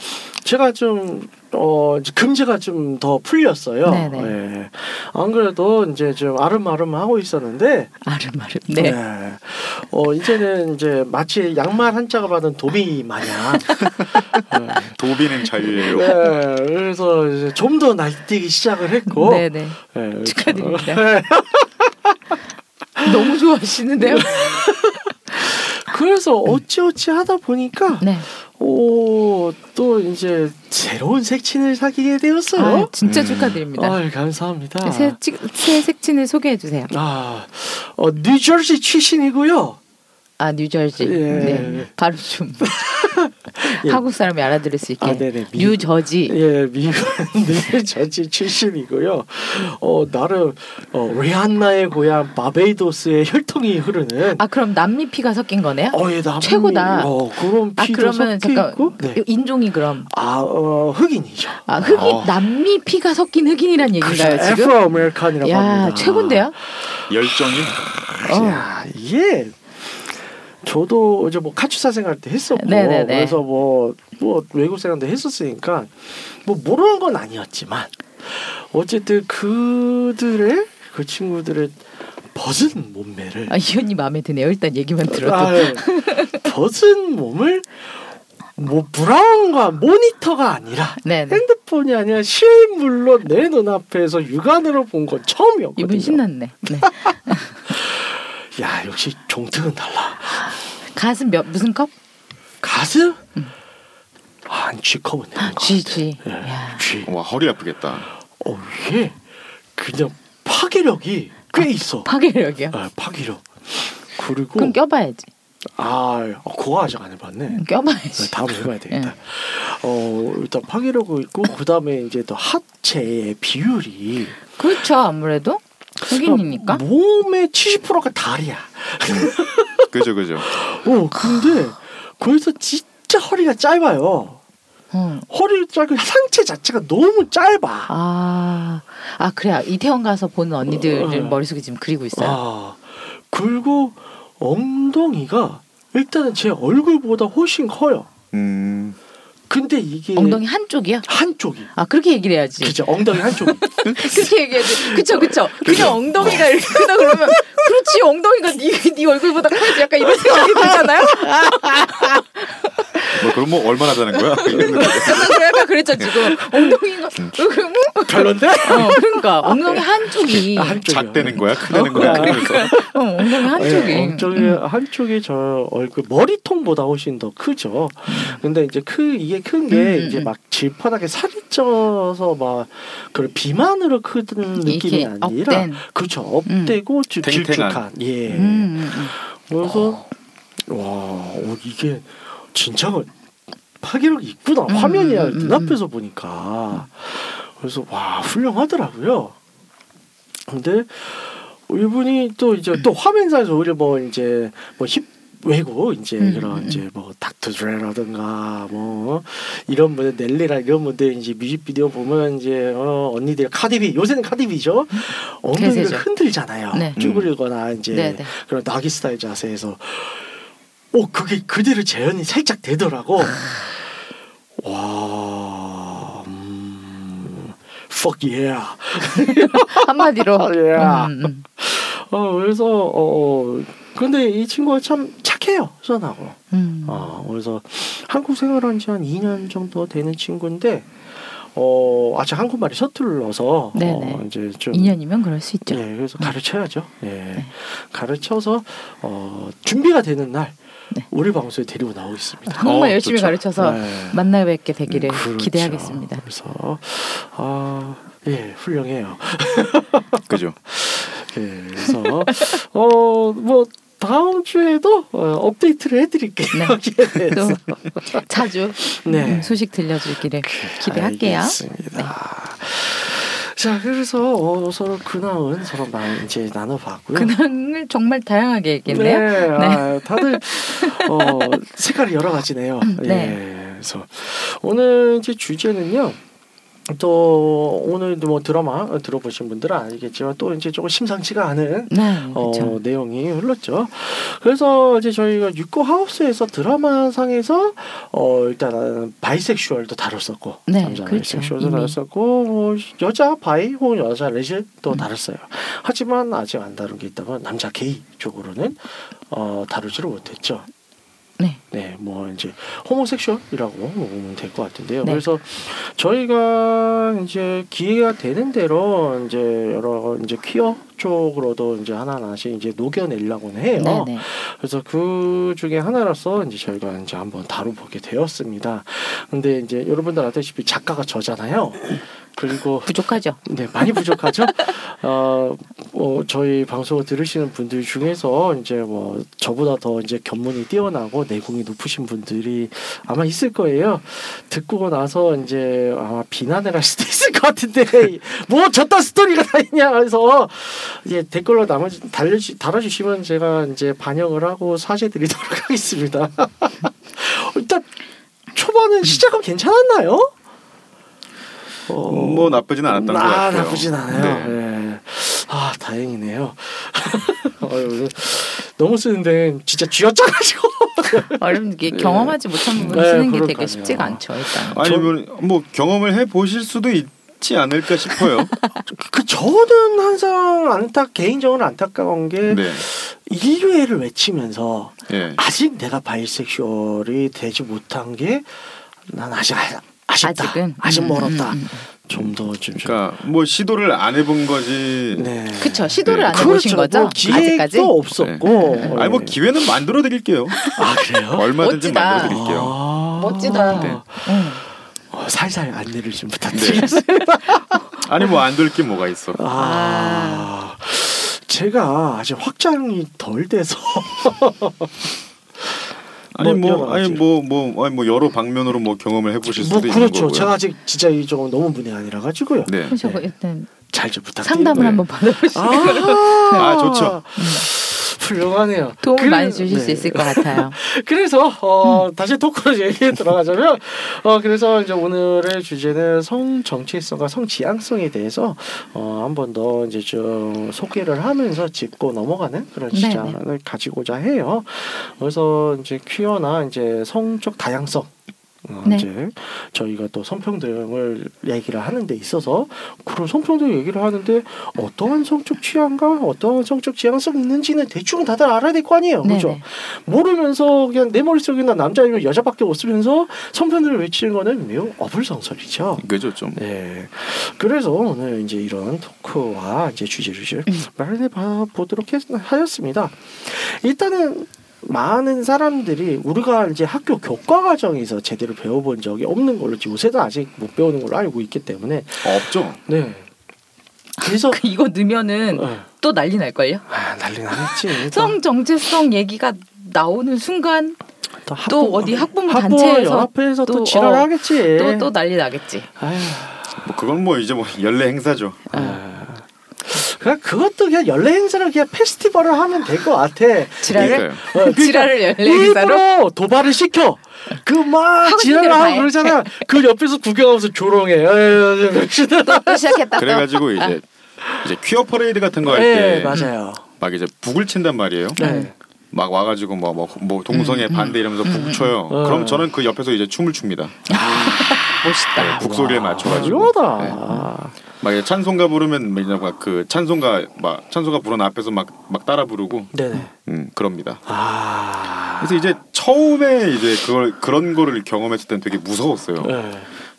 제가 좀 어 금제가 좀 더 풀렸어요. 예. 안 그래도 이제 좀 아름아름 하고 있었는데 아름아름. 네. 예. 어 이제는 이제 마치 양말 한 짝을 받은 도비 마냥. 예. 도비는 자유예요. 네. 예. 그래서 이제 좀 더 날뛰기 시작을 했고. 네네. 예. 축하드립니다. 너무 좋아하시는데요. 그래서 어찌어찌 하다 보니까. 네. 오, 또 이제 새로운 색친을 사귀게 되었어요. 아, 진짜 축하드립니다. 음. 아, 감사합니다. 새, 새 색친을 소개해 주세요. 아, 어, 뉴저지 출신이고요. 아, 뉴저지. 예. 네. 바로 좀 예. 한국 사람이 알아들을 수 있게. 아, 네네. 미, 뉴저지. 예, 미국 뉴저지 출신이고요. 어, 나름 어, 리안나의 고향 바베이도스의 혈통이 흐르는. 아, 그럼 남미 피가 섞인 거네요? 어, 예, 남미. 최고다. 어, 그런 피도 아, 그러면 잠깐 네. 인종이 그럼. 아, 어, 흑인이죠. 아, 흑인 어. 남미 피가 섞인 흑인이란 얘기인가요 그쵸, 지금? 애프로 아메리칸이라고 합니다. 야, 최고인데요? 열정이. 어. 야, 예. 저도 이제 뭐 카츠사 생활 때 했었고 네네네. 그래서 뭐, 뭐 외국 생활 때 했었으니까 뭐 모르는 건 아니었지만 어쨌든 그들의 그 친구들의 벗은 몸매를 아, 이 언니 마음에 드네요. 일단 얘기만 들어도 아, 네. 벗은 몸을 뭐 브라운과 모니터가 아니라 네네. 핸드폰이 아니라 실물로 내 눈앞에서 육안으로 본 건 처음이었거든요. 이분 신났네. 네. 야 역시 종특은 달라. 가슴 몇 무슨 컵? 가슴? 응. 아, G 컵은 되는 거 G G. G. 와 허리 아프겠다. 어 이게 그냥 파괴력이 꽤 아, 있어. 파괴력이요? 아 파괴력. 그리고 그럼 껴봐야지. 아, 어, 그거 아직 안 해봤네. 껴봐야지. 다음 해봐야 되겠다. 응. 어 일단 파괴력이 있고 그 다음에 이제 또 하체의 비율이. 그렇죠 아무래도. 흑인이니까 몸의 칠십 퍼센트가 다리야. 그죠 그죠. 어 근데 거기서 진짜 허리가 짧아요. 음. 허리를 짧은 상체 자체가 너무 짧아. 아, 아 그래 이태원 가서 본 언니들 어, 머릿속에 지금 그리고 있어요. 아, 그리고 엉덩이가 일단은 제 얼굴보다 훨씬 커요. 음. 근데 이게 엉덩이 한쪽이야? 한쪽이. 아 그렇게 얘기를 해야지. 그죠 엉덩이 한쪽이. 그렇게 얘기해야지. 그쵸 그쵸. 그냥 엉덩이가 이렇게 크다 그러면 그렇지 엉덩이가 네, 네 얼굴보다 커야지 약간 이런 생각이 들잖아요. 뭐 그럼 뭐 얼마나 되는 거야? 약간 그랬죠 지금 엉덩이가 별론데? 어, 그러니까 엉덩이 한쪽이 작대는 거야? 크다는 거야? 엉덩이 한쪽이 엉덩이 한쪽이 저 얼굴 머리통보다 훨씬 더 크죠. 근데 이제 크 이게 큰 게 음, 이제 막 질펀하게 살이 쪄서 막 그걸 비만으로 크는 느낌이 아니라 업된. 그렇죠 업되고 음. 길쭉한 예 음, 음, 음. 그래서 와 어, 이게 진짜 파괴력이 있구나 음, 화면이야 음, 눈앞에서 음. 보니까 그래서 와 훌륭하더라고요. 근데 이분이 또 이제 음. 또 화면상에서 오히려 뭐 이제 뭐 힙 외고 이제 음, 그런 음, 이제 뭐 닥터 드레라든가 뭐 이런 분들 넬리라 이런 분들 이제 뮤직비디오 보면 이제 어, 언니들 카디비 요새는 카디비죠 엉덩이를 음, 흔들잖아요. 네. 쭈그리거나 이제 네, 네. 그런 나기 스타일 자세에서 오 그게 그대로 재현이 살짝 되더라고. 와 음, fuck yeah 한마디로 yeah. 음, 음. 어 그래서 어. 근데 이 친구가 참 착해요, 선하고. 음. 어, 그래서 한국 생활한 지 한 이 년 정도 되는 친구인데, 어, 아직 한국말이 서툴러서 어, 이제 좀 이 년이면 그럴 수 있죠. 네, 그래서 가르쳐야죠. 예, 네. 가르쳐서 어, 준비가 되는 날 네. 우리 방송에 데리고 나오고 있습니다. 정말 어, 열심히 좋죠. 가르쳐서 네. 만나 뵙게 되기를 음, 그렇죠. 기대하겠습니다. 그래서 아, 예, 훌륭해요. 그죠. 예, 그래서 어, 뭐. 다음 주에도 어, 업데이트를 해드릴게요. 네. 또 자주 네. 소식 들려주기를 기대할게요. 알겠습니다. 네. 자, 그래서 어, 서로 근황은 서로 이제 나눠봤고요. 근황을 정말 다양하게 얘기했네요. 네, 네. 아, 다들 어, 색깔이 여러 가지네요. 네. 예, 그래서 오늘 이제 주제는요. 또 오늘도 뭐 드라마 들어보신 분들은 알겠지만 또 이제 조금 심상치가 않은 네, 어, 내용이 흘렀죠. 그래서 이제 저희가 육구 하우스에서 드라마상에서 어, 일단 바이섹슈얼도 다뤘었고 네, 남자 그렇죠. 바이섹슈얼도 이미. 다뤘었고 뭐 여자 바이 혹은 여자 레즈도 음. 다뤘어요. 하지만 아직 안 다룬 게 있다면 남자 게이 쪽으로는 어, 다루지를 못했죠. 네. 네, 뭐 이제 호모섹슈얼이라고 보면 될 것 같은데요. 네. 그래서 저희가 이제 기회가 되는 대로 이제 여러 이제 퀴어 쪽으로도 이제 하나하나씩 이제 녹여내려고는 해요. 네, 네. 그래서 그 중에 하나라서 이제 저희가 이제 한번 다뤄보게 되었습니다. 근데 이제 여러분들 아시다시피 작가가 저잖아요. 그리고 부족하죠. 네, 많이 부족하죠. 어, 어, 저희 방송을 들으시는 분들 중에서 이제 뭐 저보다 더 이제 견문이 뛰어나고 내공이 높으신 분들이 아마 있을 거예요. 듣고 나서 이제 아마 비난을 할 수도 있을 것 같은데 뭐 저딴 스토리가 다 있냐 그래서 예, 댓글로 나머지 달려주, 달아주시면 제가 이제 반영을 하고 사죄드리도록 하겠습니다. 일단 초반은 시작은 괜찮았나요? 어, 뭐 나쁘진 않았던 아, 것 같아요. 나쁘진 않아요. 네. 네. 아 다행이네요. 어휴, 너무 쓰는데 진짜 쥐어짜가지고 어려운 게 경험하지 못한 부분 쓰는 네, 게 되게 쉽지가 않죠. 일단 아니 뭐, 뭐 경험을 해 보실 수도 있. 지 않을까 싶어요. 그 저는 항상 안타 개인적으로 안타까운 게 네. 인류애를 외치면서 네. 아직 내가 바이섹슈얼이 되지 못한 게 난 아직 아쉽다. 아직은? 아직 멀었다. 음, 음, 음. 좀 더 좀 그러니까 뭐 시도를 안 해본 거지. 네. 그렇죠. 시도를 네. 안 해보신 그렇죠. 거죠. 뭐 기회도 없었고. 네. 아니 뭐 기회는 만들어 드릴게요. 아 그래요? 얼마든지 만들어 드릴게요. 아~ 멋지다. 네. 음. 어, 살살 안내를 좀 부탁드리겠습니다. 아니 뭐 안 될 게 뭐가 있어. 아, 제가 아직 확장이 덜 돼서. 아니 뭐 아니 뭐 뭐 아니 뭐 여러 방면으로 뭐 경험을 해보실 수도 뭐, 있는 그렇죠. 거고요. 그렇죠. 제가 아직 진짜 이 좀 너무 문외한이라 가지고요. 네. 그래서 네. 일단 잘 좀 부탁드립니다. 상담을 네. 한번 받아보시죠. 아, 아 좋죠. 훌륭하네요. 도움을 그래, 많이 주실 네. 수 있을 것 같아요. 그래서 어, 음. 다시 토크로 얘기에 들어가자면 어, 그래서 이제 오늘의 주제는 성 정체성과 성 지향성에 대해서 어, 한 번 더 이제 좀 소개를 하면서 짚고 넘어가는 그런 시장을 네네. 가지고자 해요. 그래서 이제 퀴어나 이제 성적 다양성. 어, 네. 이제 저희가 또 성평등을 얘기를 하는 데 있어서 그런 성평등 얘기를 하는데 어떠한 성적 취향과 어떠한 성적 지향성이 있는지는 대충 다들 알아야 될 거 아니에요. 네네. 그죠? 모르면서 그냥 내 머릿속에 난 남자이면 여자밖에 없으면서 성평등을 외치는 거는 매우 어불성설이죠. 그죠, 좀. 네. 그래서 오늘 이제 이런 토크와 이제 주제를 마련해 보도록 하였습니다. 일단은 많은 사람들이 우리가 이제 학교 교과 과정에서 제대로 배워본 적이 없는 걸로 요새도 아직 못 배우는 걸로 알고 있기 때문에 없죠. 네. 그래서 이거 넣으면은 네. 또 난리 날 걸요? 아, 난리 나겠지. 성 정체성 얘기가 나오는 순간 또, 학부, 또 어디 학부모 학부 단체에서 연합회에서 또, 또 지랄하겠지. 또 또 난리 나겠지. 아휴. 뭐 그건 뭐 이제 뭐 연례 행사죠. 아. 그냥 그것도 그냥 연례 행사를 그냥 페스티벌을 하면 될 것 같아. 지랄을? 어, 그러니까 지랄을 연례 행사로? 일부러 도발을 시켜. 그 막 지랄을 하고 그러잖아. 그 옆에서 구경하면서 조롱해. 또 시작했다. 그래가지고 이제 이제 퀴어 퍼레이드 같은 거 할 때 네, 맞아요. 막 이제 북을 친단 말이에요. 네. 막 와가지고 뭐 뭐 뭐 동성애 음, 반대 이러면서 북 음, 쳐요. 음. 그럼 저는 그 옆에서 이제 춤을 춥니다. 아, 멋있다. 북소리에 맞춰가지고. 막 찬송가 부르면 막 그 찬송가 막 찬송가 부르는 앞에서 막 막 따라 부르고, 네네, 음 그럽니다. 아, 그래서 이제 처음에 이제 그걸 그런 거를 경험했을 때는 되게 무서웠어요. 네.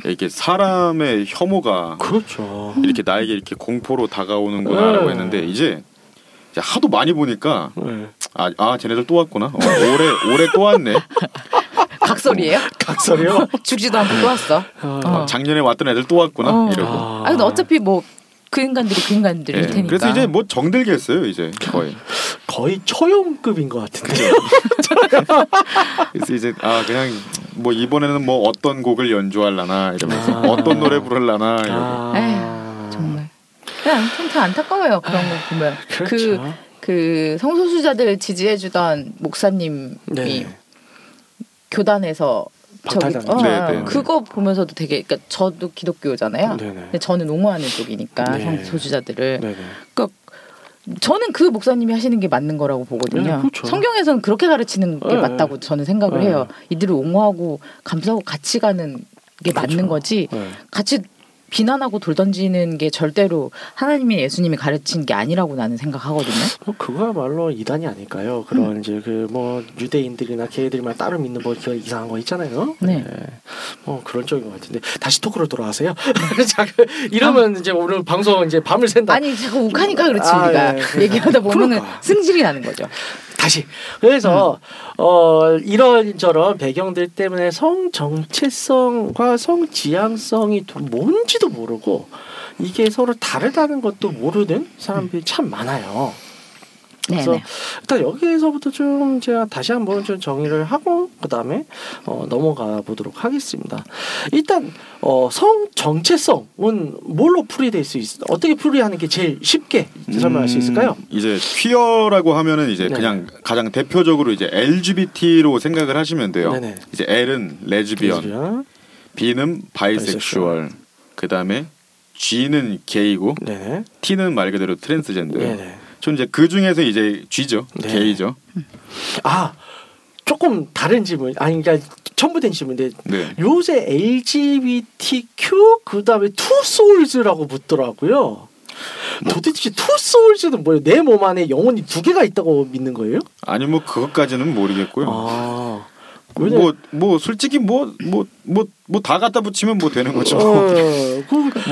이렇게 사람의 혐오가 그렇죠. 이렇게 나에게 이렇게 공포로 다가오는구나라고 네. 했는데 이제. 하도 많이 보니까 네. 아, 아 쟤네들 또 왔구나. 어, 올해 올해 또 왔네. 각설이에요? 각설이요? 죽지도 않고 또 왔어. 어. 어, 작년에 왔던 애들 또 왔구나. 어. 이러고. 아 근데 어차피 뭐 그 인간들이 그 인간들일 네. 테니까. 그래서 이제 뭐 정들게 했어요 이제 거의. 거의 처형급인 것 같은데. 그래서 이제 아 그냥 뭐 이번에는 뭐 어떤 곡을 연주할라나 이러면서 아. 어떤 노래 부를라나 이러고. 아. 정말. 그냥 참 안타까워요 그런 거 보면. 그그 그렇죠. 그 성소수자들 지지해주던 목사님이 네. 교단에서 저기 어, 그거 보면서도 되게 그러니까 저도 기독교잖아요. 네네. 근데 저는 옹호하는 쪽이니까 네. 성소수자들을. 네네. 그러니까 저는 그 목사님이 하시는 게 맞는 거라고 보거든요. 네, 그렇죠. 성경에서는 그렇게 가르치는 게 네. 맞다고 저는 생각을 네. 해요. 이들을 옹호하고 감싸고 같이 가는 게 그렇죠. 맞는 거지. 네. 같이 비난하고 돌던지는 게 절대로 하나님이 예수님이 가르친 게 아니라고 나는 생각하거든요. 뭐 그거야말로 이단이 아닐까요? 그런 음. 이제 그 뭐 유대인들이나 걔들만 따로 믿는 뭐 그런 이상한 거 있잖아요. 네. 네. 뭐 그런 쪽인 것 같은데 다시 토크로 돌아가세요. 이러면 아. 이제 오늘 방송 이제 밤을 샌다. 아니 자꾸 욱하니까 그렇지 아, 우리가 네. 얘기하다 보면은 승질이 나는 거죠. 다시 그래서 음. 어, 이런저런 배경들 때문에 성 정체성과 성 지향성이 뭔지도 모르고 이게 서로 다르다는 것도 모르는 사람들이 음. 참 많아요. 그래서 네네. 일단 여기에서부터 좀 제가 다시 한번 좀 정의를 하고 그 다음에 어, 넘어가 보도록 하겠습니다. 일단 어, 성 정체성은 뭘로 풀이될 수 있어? 어떻게 풀이하는 게 제일 쉽게 설명할 수 있을까요? 음, 이제 퀴어라고 하면은 이제 네. 그냥 가장 대표적으로 이제 엘지비티로 생각을 하시면 돼요. 네네. 이제 L은 레즈비언, 레즈비언. B는 바이섹슈얼, 그 다음에 G는 게이고, 네네. T는 말 그대로 트랜스젠더. 네네. 전 이제 그 중에서 이제 G죠, 네. 게이죠. 아 조금 다른 질문, 아니 그러니까 첨부된 질문인데 네. 요새 엘지비티큐 그 다음에 투 소울즈라고 붙더라고요. 뭐. 도대체 투 소울즈는 뭐예요? 내 몸 안에 영혼이 두 개가 있다고 믿는 거예요? 아니 뭐 그것까지는 모르겠고요. 아. 뭐뭐 뭐 솔직히 뭐뭐뭐뭐다 갖다 붙이면 뭐 되는 거죠. 어,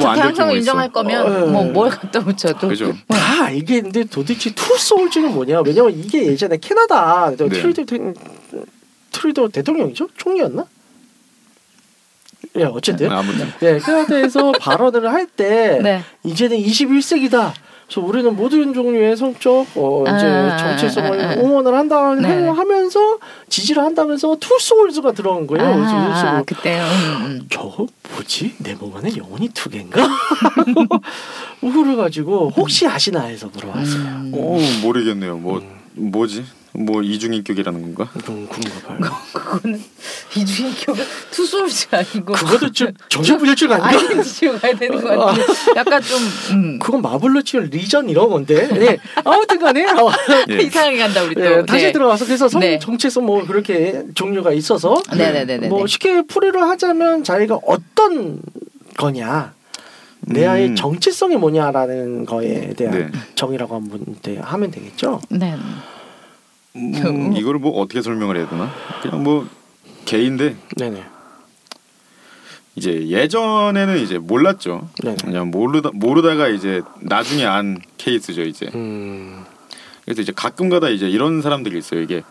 다양성을 인정할 거면 뭐뭘 갖다 붙여도 그죠. 다 알겠는데 도대체 투 소울즈는 뭐냐? 왜냐면 이게 예전에 캐나다 네. 트루도 트루도 대통령이죠? 총리였나? 예, 어쨌든 아무튼 네, 캐나다에서 발언을 할때 네. 이제는 이십일 세기다. 그래서 우리는 모든 종류의 성적 어, 이제 아, 정체성을 아, 아, 응원을 한다 네. 하면서 지지를 한다면서 투 소울즈가 들어온 거예요. 아, 아 그때요. 음. 저 뭐지? 내 몸 안에 영혼이 두 개인가? 우울을 가지고 혹시 아시나 해서 물어봤어요. 음. 오 모르겠네요. 뭐 음. 뭐지? 뭐 이중인격이라는 건가? 음, 그런가 봐요. 그거는 이중인격은 투수업이 아니고 그것도 좀 정신분열증 아니야? 아이엔티씨로 가야 되는 거 같아요. 약간 좀 음. 그건 마블로 치면 리전 이런 건데 네. 아무튼 간에 네. 이상하게 간다 우리 또. 네. 다시 네. 들어와서 그래서 성 네. 정체성 뭐 그렇게 종류가 있어서 네. 네. 뭐 쉽게 풀이를 하자면 자기가 어떤 거냐 내 아이의 음. 정체성이 뭐냐라는 거에 대한 네. 정의라고 한번 하면 되겠죠. 네. 음, 이걸 뭐 어떻게 설명을 해야 되나? 그냥 뭐 개인데. 네네. 이제 예전에는 이제 몰랐죠. 네네. 그냥 모르다 모르다가 이제 나중에 안 케이스죠 이제. 음. 그래서 이제 가끔가다 이제 이런 사람들이 있어요. 이게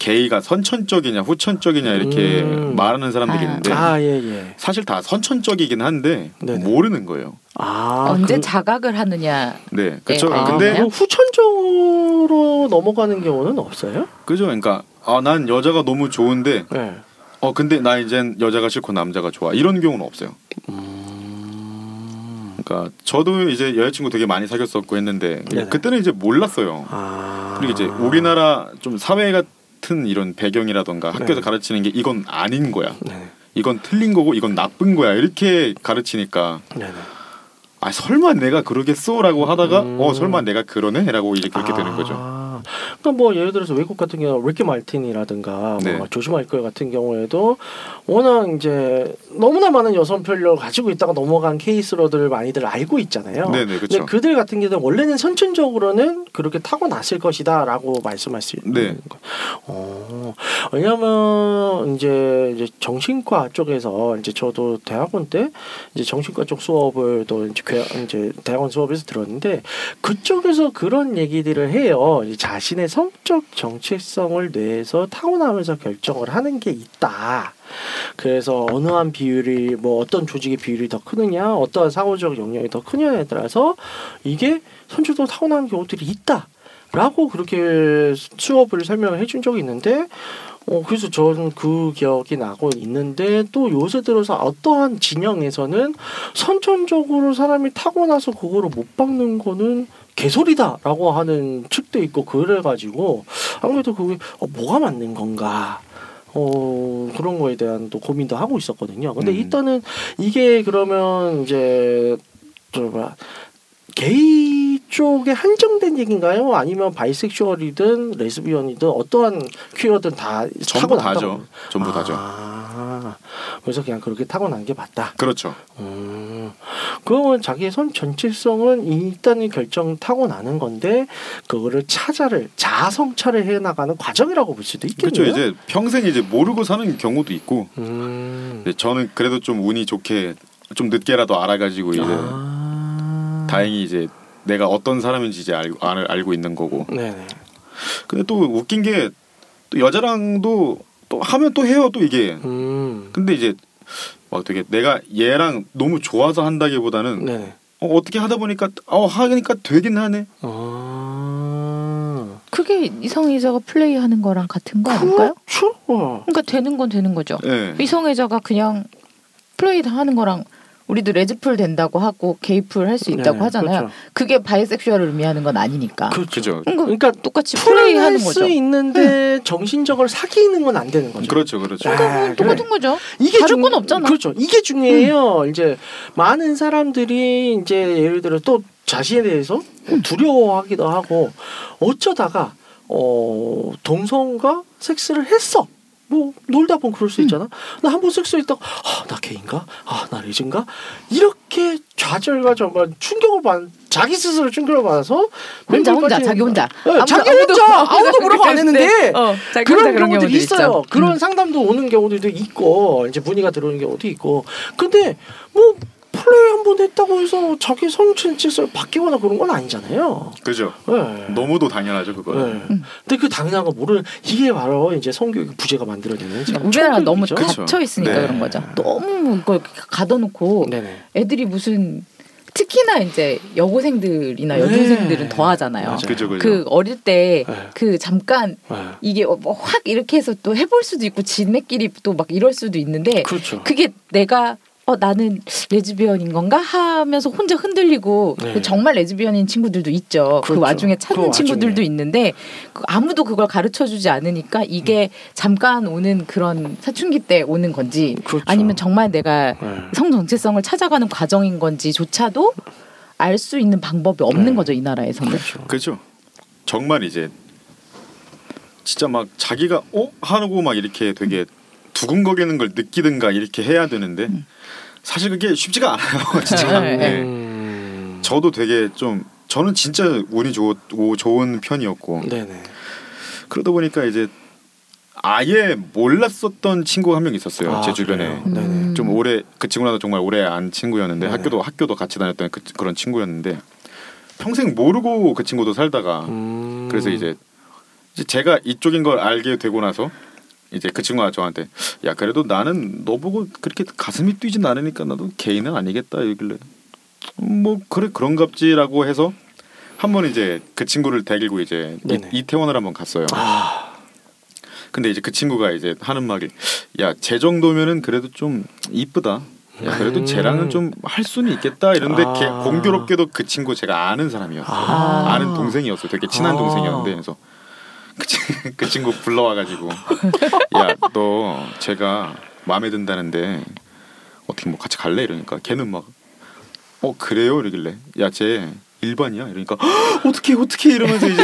게이가 선천적이냐 후천적이냐 이렇게 음. 말하는 사람들이 아. 있는데 아, 예, 예. 사실 다 선천적이긴 한데 네네. 모르는 거예요. 아, 언제 그, 자각을 하느냐. 네, 그렇죠. 아, 근데 뭐 후천적으로 넘어가는 경우는 없어요? 그죠. 그러니까 아, 난 여자가 너무 좋은데, 네. 어, 근데 나 이젠 여자가 싫고 남자가 좋아 이런 경우는 없어요. 음... 그러니까 저도 이제 여자친구 되게 많이 사귀었었고 했는데 네네. 그때는 이제 몰랐어요. 아... 그리고 이제 우리나라 좀 사회가 같은 이런 배경이라던가 학교에서 네. 가르치는 게 이건 아닌 거야. 네. 이건 틀린 거고 이건 나쁜 거야. 이렇게 가르치니까 네. 아 설마 내가 그러겠어라고 하다가 음. 어 설마 내가 그러네라고 이제 그렇게 아. 되는 거죠. 그러니까 뭐 예를 들어서 외국 같은 경우 리키 말틴이라든가 네. 뭐 조심할 것 같은 경우에도 워낙 이제 너무나 많은 여성 편력을 가지고 있다가 넘어간 케이스로들 많이들 알고 있잖아요. 네네, 그쵸. 근데 그들 같은 경우는 원래는 선천적으로는 그렇게 타고났을 것이다라고 말씀할 수 있는 네. 거. 어, 왜냐하면 이제, 이제 정신과 쪽에서 이제 저도 대학원 때 이제 정신과 쪽 수업을 또 이제, 이제 대학원 수업에서 들었는데 그쪽에서 그런 얘기들을 해요. 이제 자신의 성적 정체성을 뇌에서 타고나면서 결정을 하는 게 있다. 그래서 어느 한 비율이 뭐 어떤 조직의 비율이 더 크느냐, 어떠한 사고적 영역이 더 크냐에 따라서 이게 선천적으로 타고나는 경우들이 있다라고 그렇게 수업을 설명을 해준 적이 있는데. 어, 그래서 저는 그 기억이 나고 있는데 또 요새 들어서 어떠한 진영에서는 선천적으로 사람이 타고나서 그거를 못 박는 거는 개소리다라고 하는 측도 있고 그래가지고 아무래도 그게 어, 뭐가 맞는 건가 어, 그런 거에 대한 또 고민도 하고 있었거든요. 근데 음. 일단은 이게 그러면 이제 좀 뭐야 게이 쪽에 한정된 얘기인가요? 아니면 바이섹슈얼이든 레즈비언이든 어떠한 퀴어든 다 전부 다죠. 전부 아, 다죠. 그래서 그냥 그렇게 타고난 게 맞다. 그렇죠. 음, 그러면 자기의 선 전체성은 일단은 결정 타고나는 건데 그거를 찾아를 자성찰을 해나가는 과정이라고 볼 수도 있겠네요. 그렇죠. 이제 평생 이제 모르고 사는 경우도 있고 음. 저는 그래도 좀 운이 좋게 좀 늦게라도 알아가지고 이제 아. 다행히 이제 내가 어떤 사람인지 이제 알, 알, 알고 있는 거고. 네네. 근데 또 웃긴 게 또 여자랑도 또 하면 또 해요 또 이게. 음. 근데 이제 막 되게 내가 얘랑 너무 좋아서 한다기보다는 네네. 어, 어떻게 하다 보니까 어 하니까 되긴 하네. 아. 그게 이성애자가 플레이하는 거랑 같은 거 아닐까요? 그렇죠. 그러니까 되는 건 되는 거죠. 네. 이성애자가 그냥 플레이 다 하는 거랑. 우리도 레즈풀 된다고 하고 게이풀 할 수 있다고 네, 하잖아요. 그렇죠. 그게 바이섹슈얼을 의미하는 건 아니니까. 그렇죠. 그러니까, 그러니까 똑같이 플레이하는 거죠. 플레이할 수 있는데 응. 정신적으로 사귀는 건 안 되는 거죠. 그렇죠, 그렇죠. 그러니까 아, 똑같은 그래. 거죠. 이게 다른 중, 건 없잖아. 그렇죠. 이게 중요해요. 응. 이제 많은 사람들이 이제 예를 들어 또 자신에 대해서 응. 두려워하기도 하고 어쩌다가 어, 동성과 섹스를 했어. 뭐 놀다 보면 그럴 수 있잖아. 음. 나 한 번 섹스 했다고 아, 나 게인가? 아, 나 레즈인가? 이렇게 좌절과 정말 충격을 받 자기 스스로 충격을 받아서 혼자 혼자 자기 혼자 네, 아무도, 자기 혼자 아무도, 아무도 물어봐 안 했는데 어, 그런 경우들이 있어요. 있죠. 그런 음. 상담도 오는 경우들도 있고 이제 문의가 들어오는 경우도 있고 근데 뭐 플레이 한번 했다고 해서 자기 성취를 바뀌거나 그런 건 아니잖아요. 그죠. 네. 너무도 당연하죠 그거는. 네. 음. 근데 그 당연한 거 모르는 이게 바로 이제 성교육 부재가 만들어지는. 우리나라 너무 갇혀 있으니까 네. 그런 거죠. 너무 이걸 가둬놓고 네네. 애들이 무슨 특히나 이제 여고생들이나 여중생들은 네. 더 하잖아요. 그죠, 그죠. 그 어릴 때 그 잠깐 네. 이게 뭐 확 이렇게 해서 또 해볼 수도 있고 지네끼리 또 막 이럴 수도 있는데 그렇죠. 그게 내가 어 나는 레즈비언인 건가 하면서 혼자 흔들리고 네. 정말 레즈비언인 친구들도 있죠. 그렇죠. 그 와중에 찾는 그 친구들도 와중에. 있는데 아무도 그걸 가르쳐주지 않으니까 이게 음. 잠깐 오는 그런 사춘기 때 오는 건지 그렇죠. 아니면 정말 내가 네. 성 정체성을 찾아가는 과정인 건지조차도 알 수 있는 방법이 없는 네. 거죠. 이 나라에서는. 그렇죠. 그렇죠. 정말 이제 진짜 막 자기가 어? 하고 막 이렇게 되게 두근거리는 걸 느끼든가 이렇게 해야 되는데 음. 사실 그게 쉽지가 않아요. 진짜. 네. 네. 저도 되게 좀 저는 진짜 운이 좋, 좋은 편이었고 네네. 그러다 보니까 이제 아예 몰랐었던 친구가 한 명 있었어요. 아, 제 주변에. 음. 좀 오래 그 친구랑 정말 오래 안 친구였는데 네네. 학교도 학교도 같이 다녔던 그, 그런 친구였는데 평생 모르고 그 친구도 살다가 음. 그래서 이제 제가 이쪽인 걸 알게 되고 나서 이제 그 친구가 저한테 야 그래도 나는 너 보고 그렇게 가슴이 뛰진 않으니까 나도 게이는 아니겠다 이길래 뭐 그래 그런갑지라고 해서 한번 이제 그 친구를 데리고 이제 이, 이태원을 한번 갔어요. 아. 근데 이제 그 친구가 이제 하는 말이 야 쟤 정도면은 그래도 좀 이쁘다. 야, 그래도 음. 쟤랑은 좀 할 수는 있겠다 이런데 아. 걔, 공교롭게도 그 친구 제가 아는 사람이었어요. 아. 아는 동생이었어요. 되게 친한 아. 동생이었는데 그래서. 그 친구 불러와가지고 야 너 제가 마음에 든다는데 어떻게 뭐 같이 갈래 이러니까 걔는 막 어 그래요 이러길래 야 쟤 일반이야 이러니까 어떻게 어떻게 이러면서 이제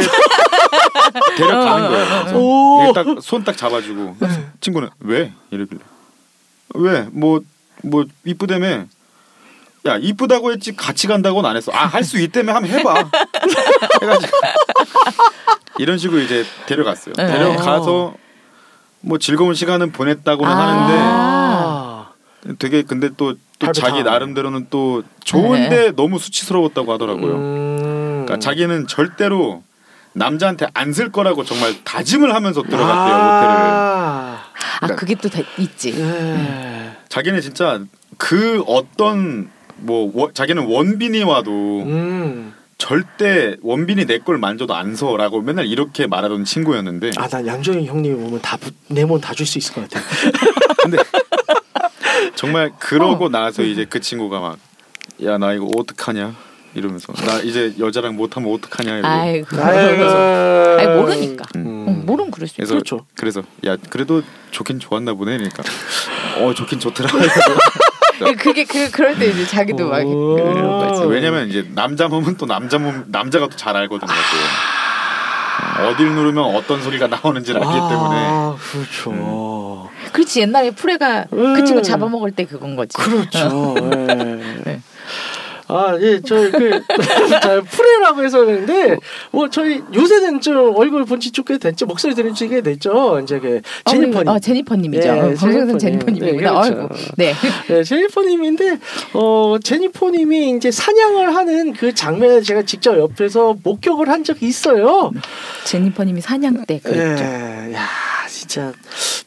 데려가는 거예요. 딱 손 딱 잡아주고 친구는 왜 이러길래 왜 뭐 뭐 이쁘다며 야 이쁘다고 했지 같이 간다고는 안 했어. 아 할 수 있다며 한번 해봐. 해가지고 이런 식으로 이제 데려갔어요. 네. 데려가서 뭐 즐거운 시간은 보냈다고는 아~ 하는데 되게 근데 또, 또 자기 나름대로는 또 좋은데 네. 너무 수치스러웠다고 하더라고요. 음~ 그러니까 자기는 절대로 남자한테 안 쓸 거라고 정말 다짐을 하면서 들어갔대요. 아~ 호텔을. 그러니까 아 그게 또 다 있지. 음. 자기는 진짜 그 어떤 뭐 워, 자기는 원빈이 와도 음. 절대 원빈이 내 걸 만져도 안 서라고 맨날 이렇게 말하던 친구였는데 아 난 양정희 형님 오면 다 내 몸 다 줄 수 있을 것 같아. 근데 정말 그러고 어. 나서 이제 그 친구가 막 야 나 이거 어떡하냐 이러면서 나 이제 여자랑 못하면 어떡하냐 이러고 아이고. 아이고. 아니, 모르니까 음. 음, 모르면 그럴 수 있어. 그렇죠. 그래서 야 그래도 좋긴 좋았나 보네 그러니까 어 좋긴 좋더라. 그게 그 그럴 때 이제 자기도 막 그런 거지. 왜냐면 이제 남자 몸은 또 남자 몸 남자가 또 잘 알거든요. 아~ 어딜 누르면 어떤 소리가 나오는지를 알기 때문에. 아, 그렇죠. 음. 그렇지 옛날에 프레가 음. 그 친구 잡아먹을 때 그건 거지. 그렇죠. 네. 아, 예, 저희 그 잘 프레라고 해서 그러는데 뭐 저희 요새는 좀 얼굴 본지 쭉 꽤 됐죠. 목소리 들은 지 꽤 됐죠. 이제 그 제니퍼님, 어, 어 제니퍼님이죠. 방송에서는 제니퍼님입니다. 네, 그렇죠. 네. 네, 제니퍼님인데 어 제니퍼님이 이제 사냥을 하는 그 장면을 제가 직접 옆에서 목격을 한 적이 있어요. 제니퍼님이 사냥 때 그랬죠. 네, 야, 진짜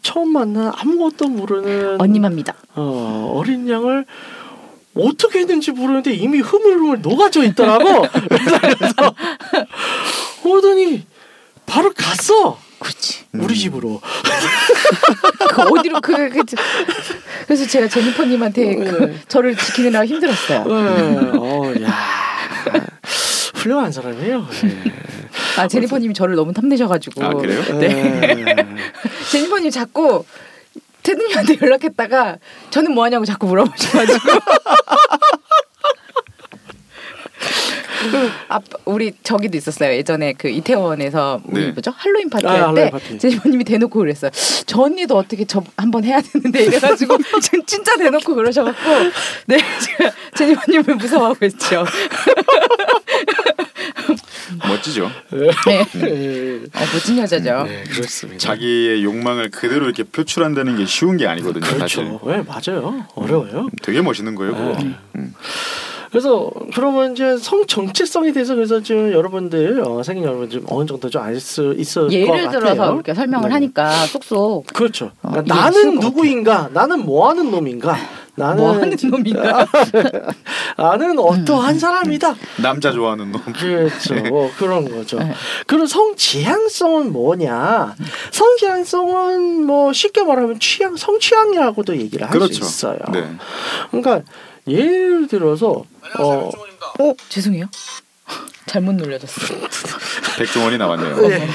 처음 만난 아무것도 모르는 언니입니다. 어, 어린 양을 어떻게 했는지 모르는데 이미 흐물흐물 녹아져 있더라고. 그래서 오더니 바로 갔어. 그렇지. 우리 집으로. 그 어디로 그, 그 그래서 제가 제니퍼님한테 그, 저를 지키느라 힘들었어요. 어, 야, 훌륭한 사람이에요. 네. 아 제니퍼님이 저를 너무 탐내셔가지고. 아 그래요? 네. 제니퍼님 자꾸. 태준이한테 연락했다가 저는 뭐하냐고 자꾸 물어보셔가지고 아빠 우리 저기도 있었어요. 예전에 그 이태원에서 우리 네. 뭐죠 할로윈 파티 할 때 아, 제니퍼님이 대놓고 그랬어요. 저 언니도 어떻게 저 한번 해야 되는데 이래가지고 진짜 대놓고 그러셔갖고 네 제가 제니퍼님을 무서워하고 있죠. 멋지죠. 네. 어, 멋진 여자죠. 네, 그렇습니다. 자기의 욕망을 그대로 이렇게 표출한다는 게 쉬운 게 아니거든요. 그렇죠. 네, 맞아요. 어려워요. 되게 멋있는 거예요. 그거. 네. 음. 그래서 그러면 이제 성 정체성에 대해서 그래서 지금 여러분들 어, 생긴 여러분 좀 어느 정도 좀 알 수 있을 예를 것 같아요. 예를 들어서 이렇게 설명을 네. 하니까 쏙쏙. 그렇죠. 그러니까 어, 나는 누구인가, 나는 뭐하는 놈인가, 나는 뭐 하는 놈인가? 나는 어떠한 사람이다. 남자 좋아하는 놈. 그렇죠. 뭐 그런 거죠. 그리고 성 지향성은 뭐냐? 성 지향성은 뭐 쉽게 말하면 취향, 성 취향이라고도 얘기를 할 수 있어요. 네. 그러니까 예를 들어서 어, 어 죄송해요. 잘못 놀려졌어요. 백종원이 나왔네요. 네.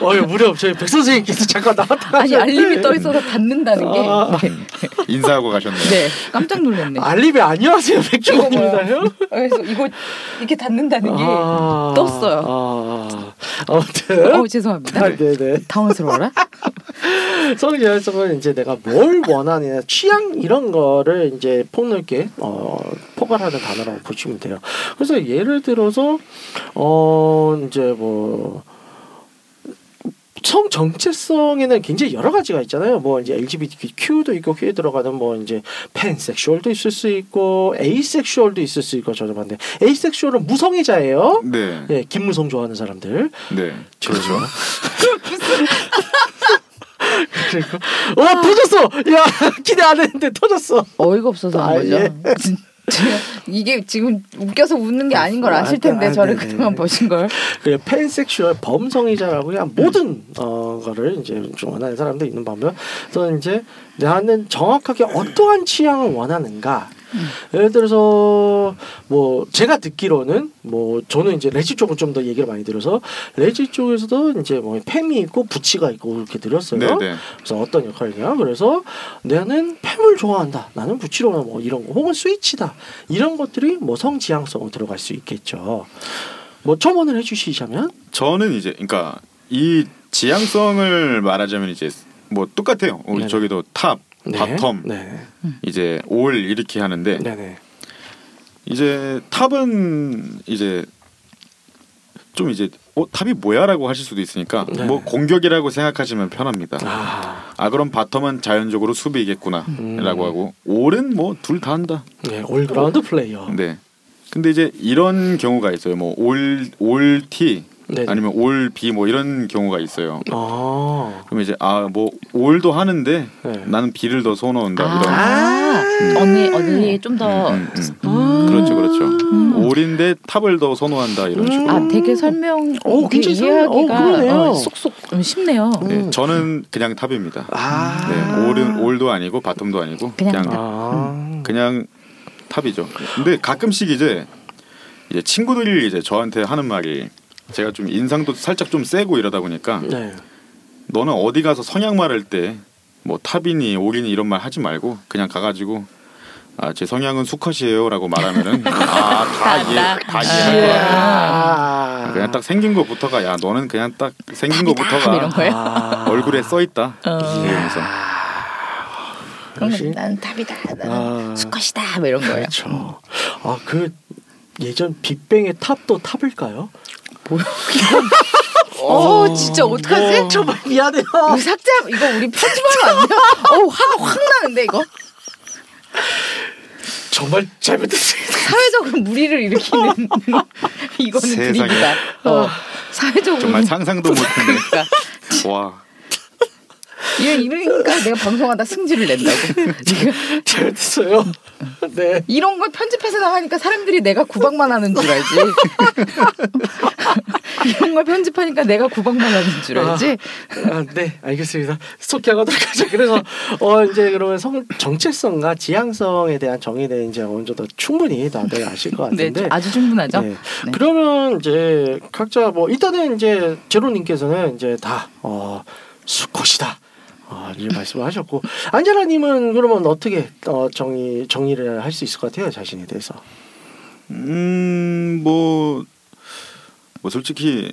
어, 무려 저희 백 선생님께서 잠깐 나왔다. 아니 알림이 떠 있어서 닫는다는 게. 아, 인사하고 가셨네요. 네, 깜짝 놀랐네. 알림이 안녕하세요 백종원입니다요. 그래서 이거 이렇게 닫는다는 게 아, 떴어요. 아, 아무튼. 어, 죄송합니다. 아, 네네. 당황스러워라. 성향에서는 이제 내가 뭘 원하느냐, 취향 이런 거를 이제 폭넓게 어, 포괄하는 단어라고 보시면 돼요. 그래서 예를 들어서 어 이제 뭐 성 정체성에는 굉장히 여러 가지가 있잖아요. 뭐 이제 엘지비티큐도 있고 그에 들어가는 뭐 이제 팬섹슈얼도 있을 수 있고 에이섹슈얼도 있을 수 있고 저도 봤는데 에이섹슈얼은 무성애자예요. 네. 예, 김무성 좋아하는 사람들. 네. 그렇죠. 그리고 어 아. 터졌어. 야 기대 안 했는데 터졌어. 어이가 없어서 안 거죠. 아, 예. 이게 지금 웃겨서 웃는 게 아닌 걸 아실 텐데 아, 아, 저를 그동안 보신 걸. 그 팬섹슈얼 범성애자라고 그냥 모든 어 거를 이제 좀 원하는 사람도 있는 반면 또 이제 나는 정확하게 어떠한 취향을 원하는가. 음. 예를 들어서 뭐 제가 듣기로는 뭐 저는 이제 레지 쪽을 좀 더 얘기를 많이 들어서 레지 쪽에서도 이제 뭐 팸이 있고 부치가 있고 이렇게 들었어요. 네네. 그래서 어떤 역할이냐? 그래서 나는 팸을 좋아한다. 나는 부치로 뭐 이런 거 혹은 스위치다. 이런 것들이 뭐 성지향성으로 들어갈 수 있겠죠. 뭐 첨언을 해주시자면 저는 이제 그러니까 이 지향성을 말하자면 이제 뭐 똑같아요. 우리 네네. 저기도 탑. 네. 바텀 네. 이제 올 이렇게 하는데 네네. 이제 탑은 이제 좀 이제 어, 탑이 뭐야라고 하실 수도 있으니까 네네. 뭐 공격이라고 생각하시면 편합니다. 아, 아 그럼 바텀은 자연적으로 수비겠구나라고 음. 하고 올은 뭐 둘 다 한다. 네, 올그라운드 플레이어. 네. 근데 이제 이런 경우가 있어요. 뭐 올 올 T 네네. 아니면 올 B 뭐 이런 경우가 있어요. 아~ 그럼 이제 아 뭐 올도 하는데 네. 나는 B를 더 선호한다 아~ 이런. 아~ 음. 언니 언니 좀 더. 음, 음, 음. 아~ 그렇죠 그렇죠. 음. 올인데 탑을 더 선호한다 이런 식으로. 아 되게 설명. 오 괜찮아요. 이해하기가 어, 쏙쏙 좀 쉽네요. 네, 음. 저는 그냥 탑입니다. 아~ 네, 올은 올도 아니고 바텀도 아니고 그냥 그냥, 아~ 그냥 탑이죠. 근데 가끔씩 이제 이제 친구들이 이제 저한테 하는 말이. 제가 좀 인상도 살짝 좀 세고 이러다 보니까 네. 너는 어디 가서 성향 말할 때 뭐 탑이니 올이니 이런 말 하지 말고 그냥 가가지고 아, 제 성향은 수컷이에요라고 말하면은 아, 다 이해 다 이해할 거야. 그냥 딱 생긴 거부터가 야 너는 그냥 딱 생긴 거부터가 얼굴에 써 있다. 이러면서 그럼 난 탑이다, 나는 수컷이다 뭐 이런 거예요. 그렇죠. 아, 그 예전 빅뱅의 탑도 탑일까요? 뭐야? 어, 어 진짜 어떡하지? 정말 미안해요. 우리 삭제 이거 우리 편집하면 안 돼요? 어우 화가 확 나는데 이거. 정말 잘못했습니다. 사회적으로 무리를 일으키는 이거는 드립니다. 어, 사회적으로 정말 상상도 못했네. 와. 얘 이러니까 내가 방송하다 승질을 낸다고. 잘못했어요. 네. 이런 걸 편집해서 나가니까 사람들이 내가 구박만 하는 줄 알지. 이런 걸 편집하니까 내가 구박만 하는 줄 알지. 아, 아, 네, 알겠습니다. 속해가도록 하죠. 그래서 어 이제 그러면 성 정체성과 지향성에 대한 정의는 이제 먼저 더 충분히 다들 아실 것 같은데. 네, 아주 충분하죠. 네. 네. 그러면 이제 각자 뭐 일단은 이제 제로님께서는 이제 다 어, 수컷이다. 아, 이 말씀을 하셨고 안젤라님은 그러면 어떻게 어, 정의 정의를 할 수 있을 것 같아요 자신에 대해서? 음, 뭐, 뭐 솔직히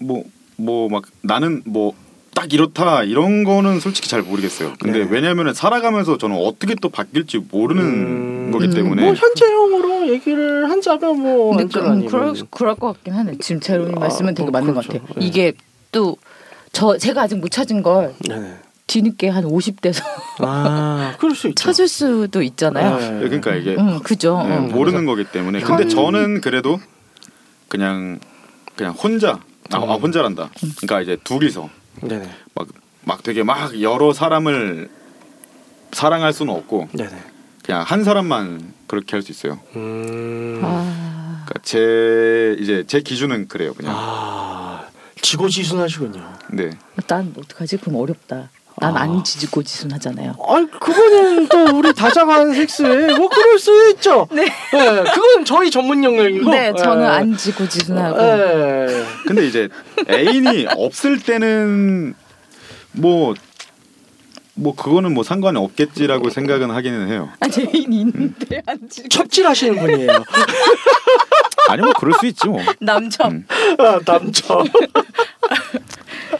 뭐 뭐 막 나는 뭐 딱 이렇다 이런 거는 솔직히 잘 모르겠어요. 근데 네. 왜냐하면 살아가면서 저는 어떻게 또 바뀔지 모르는 음, 거기 때문에 뭐 현재형으로 얘기를 한자면 뭐 안젤라님 그럴 그럴 것 같긴 하네. 지금 제로님 아, 말씀은 되게 뭐, 맞는 그렇죠. 것 같아요. 네. 이게 또 저 제가 아직 못 찾은 걸 네네. 뒤늦게 한 오십 대서 아, 그럴 수 있죠. 찾을 수도 있잖아요. 네. 그러니까 이게 음, 그죠. 네, 음, 모르는 거기 때문에. 현... 근데 저는 그래도 그냥 그냥 혼자 아, 음. 아 혼자란다. 그러니까 이제 둘이서 막막 막 되게 막 여러 사람을 사랑할 수는 없고 네네. 그냥 한 사람만 그렇게 할 수 있어요. 음... 아... 그러니까 제 이제 제 기준은 그래요, 그냥. 아, 지고지순하시군요. 네. 난 어떡하지? 그럼 어렵다. 난 안 아... 지지고지순하잖아요. 아니 그거는 또 우리 다자간 섹스에 뭐 그럴 수 있죠. 네. 네, 그건 저희 전문 영역이고. 네, 저는 에... 안 지고지순하고. 에... 근데 이제 애인이 없을 때는 뭐. 뭐 그거는 뭐 상관이 없겠지라고 생각은 하기는 해요. 아, 애인 있는데 안 지고 첩질하시는 분이에요. 아니 뭐 그럴 수 있지 뭐. 남첩. 음. 아, 남첩.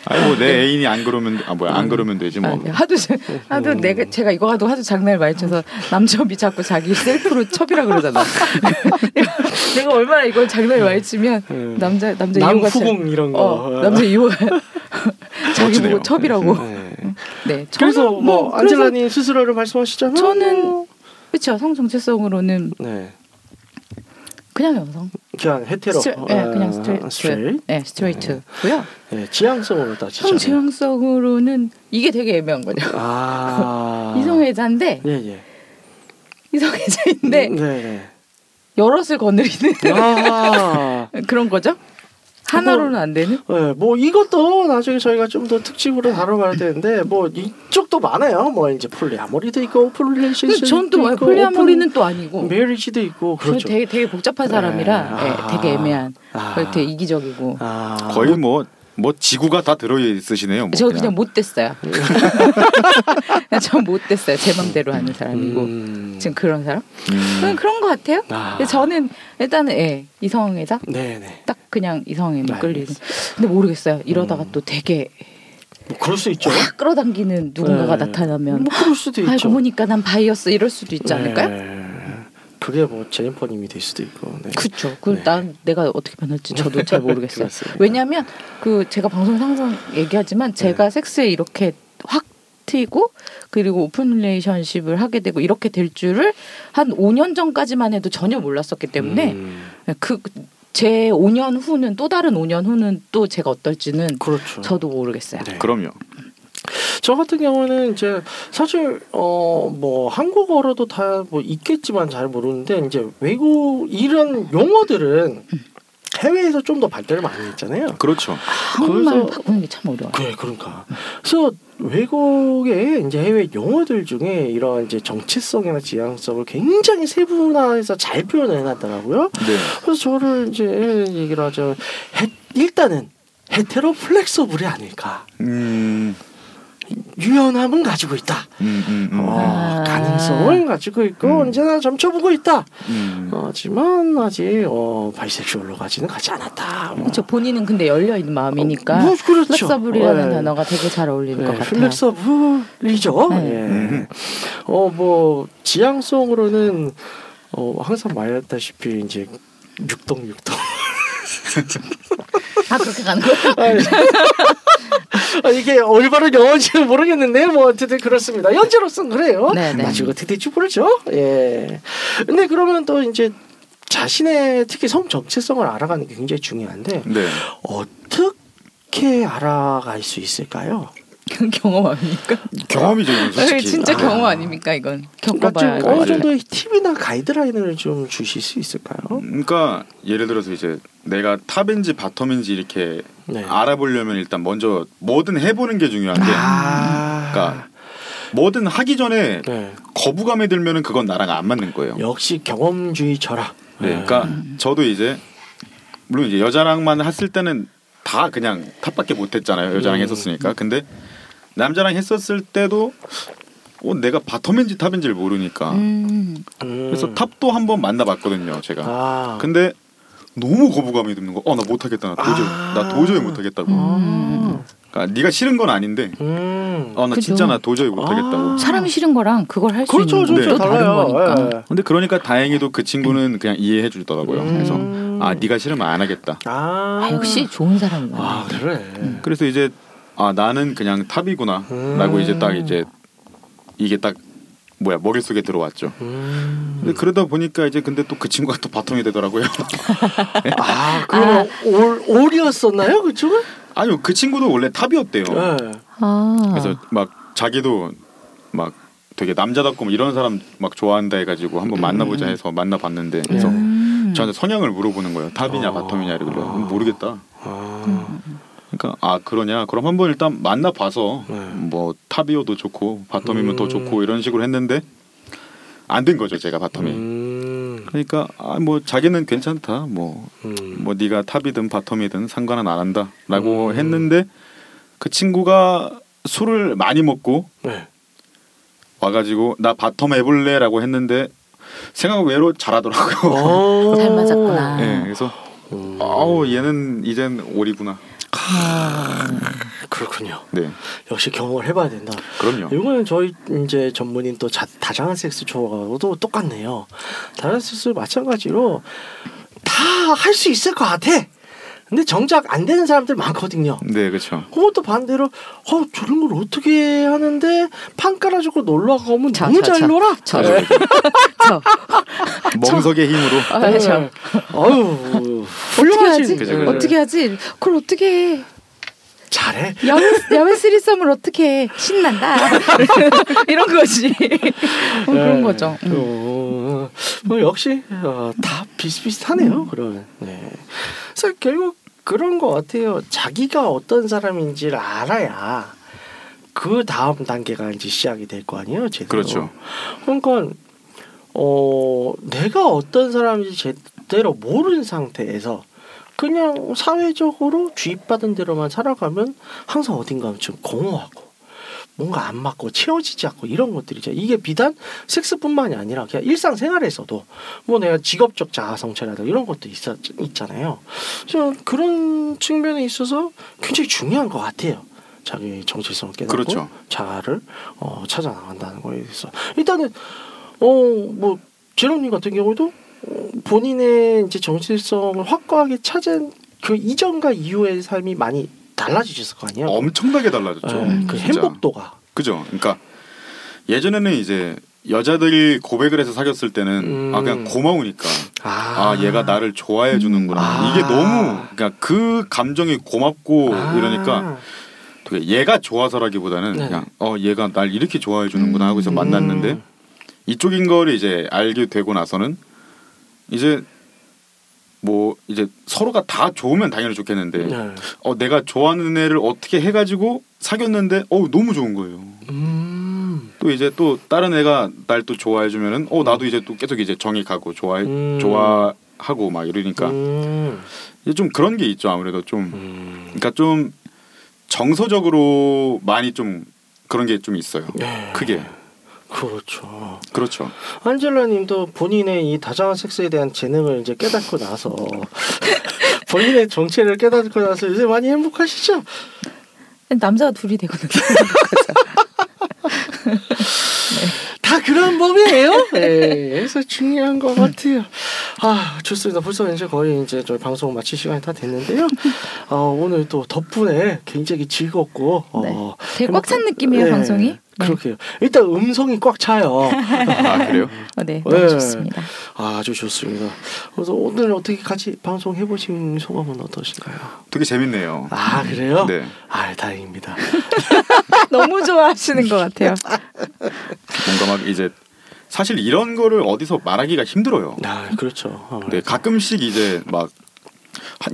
아니 뭐 내 애인이 안 그러면 아 뭐야 안 음. 그러면 되지 뭐. 아니, 하도 제, 하도 음. 내가 제가 이거 하도 하도 장난을 많이 쳐서 남첩이 자꾸 자기 셀프로 첩이라 그러잖아. 내가, 내가 얼마나 이걸 장난을 많이 치면 음. 남자 남자 이호가 남후궁 이런 거. 어, 남자 이호가 자기 보고 첩이라고. 네. 네. 그래서 뭐 안젤라님 스스로를 말씀하시자면 저는 그렇죠. 성 정체성으로는 네. 그냥 여성. 그냥 헤테로. 스트레, 네, 그냥 스트레이트. 스트레이트. 네, 스트레이트고요. 네, 지향성으로 따지죠. 성 지향성으로는 이게 되게 애매한 거죠. 아. 이성애자인데. 예, 예. 이성애자인데. 네, 네. 여럿을 거느리는 아. 그런 거죠. 하나로는 뭐, 안 되는? 네, 뭐 이것도 나중에 저희가 좀 더 특집으로 다뤄봐야 되는데 뭐 이쪽도 많아요. 뭐 이제 폴리아모리도 있고 폴리레이션도 전 또 있고 폴리아모리는 또 아니고 메리지도 있고 그렇죠. 되게 되게 복잡한 사람이라 네. 네, 아, 되게 애매한, 아, 되게 이기적이고 아, 거의 뭐. 뭐 지구가 다 들어있으시네요. 뭐 저 그냥, 그냥 못됐어요. 저 못됐어요. 제 맘대로 하는 사람이고 음. 지금 그런 사람? 음. 그냥 그런 것 같아요. 아. 근데 저는 일단은 예, 이성애자? 네네. 딱 그냥 이성에 못 끌리는. 근데 모르겠어요. 이러다가 음. 또 되게 뭐 그럴 수 있죠. 확 끌어당기는 누군가가 네. 나타나면 뭐 그럴 수도 있죠. 알고 보니까 난 바이어스 이럴 수도 있지 않을까요? 네. 그게 뭐 제니퍼님이 될 수도 있고. 네. 그렇죠. 그 난 네. 내가 어떻게 변할지 저도 잘 모르겠어요. 왜냐하면 그 제가 방송에서 항상 얘기하지만 제가 네. 섹스에 이렇게 확 트이고 그리고 오픈 릴레이션십을 하게 되고 이렇게 될 줄을 한 오 년 전까지만 해도 전혀 몰랐었기 때문에 음. 그 제 오 년 후는 또 다른 오 년 후는 또 제가 어떨지는 그렇죠. 저도 모르겠어요. 네. 그럼요. 저 같은 경우는 이제 사실 어 뭐 한국어로도 다 뭐 있겠지만 잘 모르는데 이제 외국 이런 용어들은 해외에서 좀 더 발달을 많이 했잖아요. 그렇죠. 한국말 바꾸는 게 참 어려워요. 그래, 그러니까. 그래서 외국의 이제 해외 용어들 중에 이런 이제 정체성이나 지향성을 굉장히 세분화해서 잘 표현해 놨더라고요. 네. 그래서 저를 이제 얘기를 하죠. 해, 일단은 헤테로 플렉서블이 아닐까. 음. 유연함은 가지고 있다. 음, 음, 음. 어, 아~ 가능성을 가지고 있고 음. 언제나 점쳐보고 있다. 음. 하지만 아직 어, 바이섹슈얼로 가지는 가지 않았다. 뭐. 그렇죠. 본인은 근데 열려있는 마음이니까 어, 뭐, 그렇죠. 플렉서블이라는 네. 단어가 되게 잘 어울리는 네, 것 같아요. 플렉서블이죠. 네. 네. 어, 뭐 지향성으로는 어, 항상 말했다시피 이제 육동 육동 아 그렇게 가는 거예요? 아, 이게 올바른 영어인지는 모르겠는데 뭐 어쨌든 그렇습니다. 현재로서는 그래요. 나중에 어떻게 될지 모르죠. 예. 근데 그러면 또 이제 자신의 특히 성 정체성을 알아가는 게 굉장히 중요한데 네. 어떻게 알아갈 수 있을까요? 경험 아닙니까? 경험이죠, 솔직히. 진짜 아. 경험 아닙니까 이건? 겪어봐야. 그러니까 어느 정도의 팁이나 가이드라인을 좀 주실 수 있을까요? 그러니까 예를 들어서 이제 내가 탑인지 바텀인지 이렇게 네. 알아보려면 일단 먼저 뭐든 해보는 게 중요한데, 아~ 그러니까 뭐든 하기 전에 네. 거부감에 들면은 그건 나랑 안 맞는 거예요. 역시 경험주의 철학. 네, 그러니까 음. 저도 이제 물론 이제 여자랑만 했을 때는 다 그냥 탑밖에 못했잖아요. 여자랑 음. 했었으니까. 근데 남자랑 했었을 때도 어, 내가 바텀인지 탑인지를 모르니까 음. 그래서 탑도 한번 만나봤거든요 제가. 아. 근데 너무 거부감이 드는 거. 어, 나 못하겠다. 나 도저히, 아. 나 도저히 못하겠다고. 음. 그러니까 네가 싫은 건 아닌데 음. 어, 나 그죠. 진짜 나 도저히 못하겠다고. 아. 사람이 싫은 거랑 그걸 할 수 그렇죠, 있는 건 또 다른 거니까. 예. 근데 그러니까 다행히도 그 친구는 그냥 이해해 주더라고요. 음. 그래서 아, 네가 싫으면 안 하겠다. 아, 아 역시 좋은 사람이 많아. 아, 그래. 음. 그래서 이제 아, 나는 그냥 탑이구나라고 음. 이제 딱 이제 이게 딱 뭐야 머릿속에 들어왔죠. 음. 근데 그러다 보니까 이제 근데 또 그 친구가 또 바텀이 되더라고요. 아, 그럼 올 올이었었나요, 그쪽은? 아니요, 그 친구도 원래 탑이었대요. 네. 아. 그래서 막 자기도 막 되게 남자답고 뭐 이런 사람 막 좋아한다 해가지고 한번 음. 만나보자 해서 만나봤는데 그래서 음. 저한테 성향을 물어보는 거예요. 탑이냐 아. 바텀이냐 이러길래 모르겠다. 아. 음. 그러니까 아 그러냐? 그럼 한번 일단 만나봐서 네. 뭐 탑이어도 좋고 바텀이면 음. 더 좋고 이런 식으로 했는데 안 된 거죠 제가 바텀이. 음. 그러니까 아, 뭐 자기는 괜찮다. 뭐뭐 음. 뭐 네가 탑이든 바텀이든 상관은 안 한다라고 음. 했는데 그 친구가 술을 많이 먹고. 네. 와가지고 나 바텀 해볼래라고 했는데 생각 외로 잘하더라고요. 잘 맞았구나. 네, 그래서 음. 아우 얘는 이젠 오리구나. 아, 그렇군요. 네, 역시 경험을 해봐야 된다. 그럼요. 이거는 저희 이제 전문인 또 자, 다양한 섹스 좋아하고도 똑같네요. 다양한 섹스 마찬가지로 다 할 수 있을 것 같아. 근데 정작 안 되는 사람들 많거든요. 네, 그렇죠. 그것도 반대로 어 저런 걸 어떻게 하는데 판 깔아주고 놀러 가면 저, 너무 저, 잘 저, 놀아. 저, 네. 저. 멍석의 힘으로. 아, 네. 저. 아유, 훌륭하지. 어떻게 하지? 그걸 어떻게 해? 잘해. 야외, 야외 스리썸을 어떻게 해? 신난다. 이런 거지. 어, 그런 네. 거죠. 음. 어, 뭐 역시 어, 다 비슷비슷하네요. 음. 그러면. 네. 그래서 결국 그런 것 같아요. 자기가 어떤 사람인지를 알아야 그 다음 단계가 이제 시작이 될 거 아니에요. 제대로. 그렇죠. 그러니까 어, 내가 어떤 사람인지 제대로 모르는 상태에서 그냥 사회적으로 주입받은 대로만 살아가면 항상 어딘가 좀 공허하고 뭔가 안 맞고 채워지지 않고 이런 것들이죠. 이게 비단 섹스뿐만이 아니라 그냥 일상생활에서도 뭐 내가 직업적 자아성찰이라든가 이런 것도 있었, 있잖아요. 저는 그런 측면에 있어서 굉장히 중요한 것 같아요. 자기 정체성을 깨닫고 그렇죠. 자아를 어, 찾아 나간다는 거에 대해서 일단은 어, 뭐 제롬님 같은 경우도 본인의 이제 정체성을 확고하게 찾은 그 이전과 이후의 삶이 많이 달라지셨을 거 아니에요? 엄청나게 달라졌죠. 네, 그 행복도가. 그죠. 그러니까 예전에는 이제 여자들이 고백을 해서 사귀었을 때는 음. 아 그냥 고마우니까 아, 아 얘가 나를 좋아해 주는구나. 아. 이게 너무 그러니까 그 감정이 고맙고 아. 이러니까 되게 얘가 좋아서라기보다는 네. 그냥 어 얘가 날 이렇게 좋아해 주는구나 하고서 만났는데 음. 이쪽인 걸 이제 알게 되고 나서는 이제 뭐 이제 서로가 다 좋으면 당연히 좋겠는데 네. 어 내가 좋아하는 애를 어떻게 해가지고 사귀었는데 어 너무 좋은 거예요. 음. 또 이제 또 다른 애가 날 또 좋아해주면은 어 나도 이제 또 계속 이제 정이 가고 좋아해 음. 좋아하고 막 이러니까 음. 이제 좀 그런 게 있죠. 아무래도 좀 음. 그러니까 좀 정서적으로 많이 좀 그런 게 좀 있어요. 네. 크게. 그렇죠. 그렇죠. 안젤라님도 본인의 이 다정한 섹스에 대한 재능을 이제 깨닫고 나서 본인의 정체를 깨닫고 나서 이제 많이 행복하시죠? 남자가 둘이 되거든요. 네. 다 그런 법이에요. 네, 그래서 중요한 것 같아요. 아 좋습니다. 벌써 이제 거의 이제 저희 방송 마칠 시간이 다 됐는데요. 어, 오늘 또 덕분에 굉장히 즐겁고 네. 어, 되게 꽉 찬 느낌이에요. 네. 방송이. 네. 그렇게요. 일단 음성이 꽉 차요. 아 그래요? 어, 네, 너무 네. 좋습니다. 아, 아주 좋습니다. 그래서 오늘 어떻게 같이 방송해 보신 소감은 어떠신가요? 되게 재밌네요. 아 그래요? 네. 아 다행입니다. 너무 좋아하시는 것 같아요. 뭔가 막 이제 사실 이런 거를 어디서 말하기가 힘들어요. 아 그렇죠. 아무래도. 네, 가끔씩 이제 막.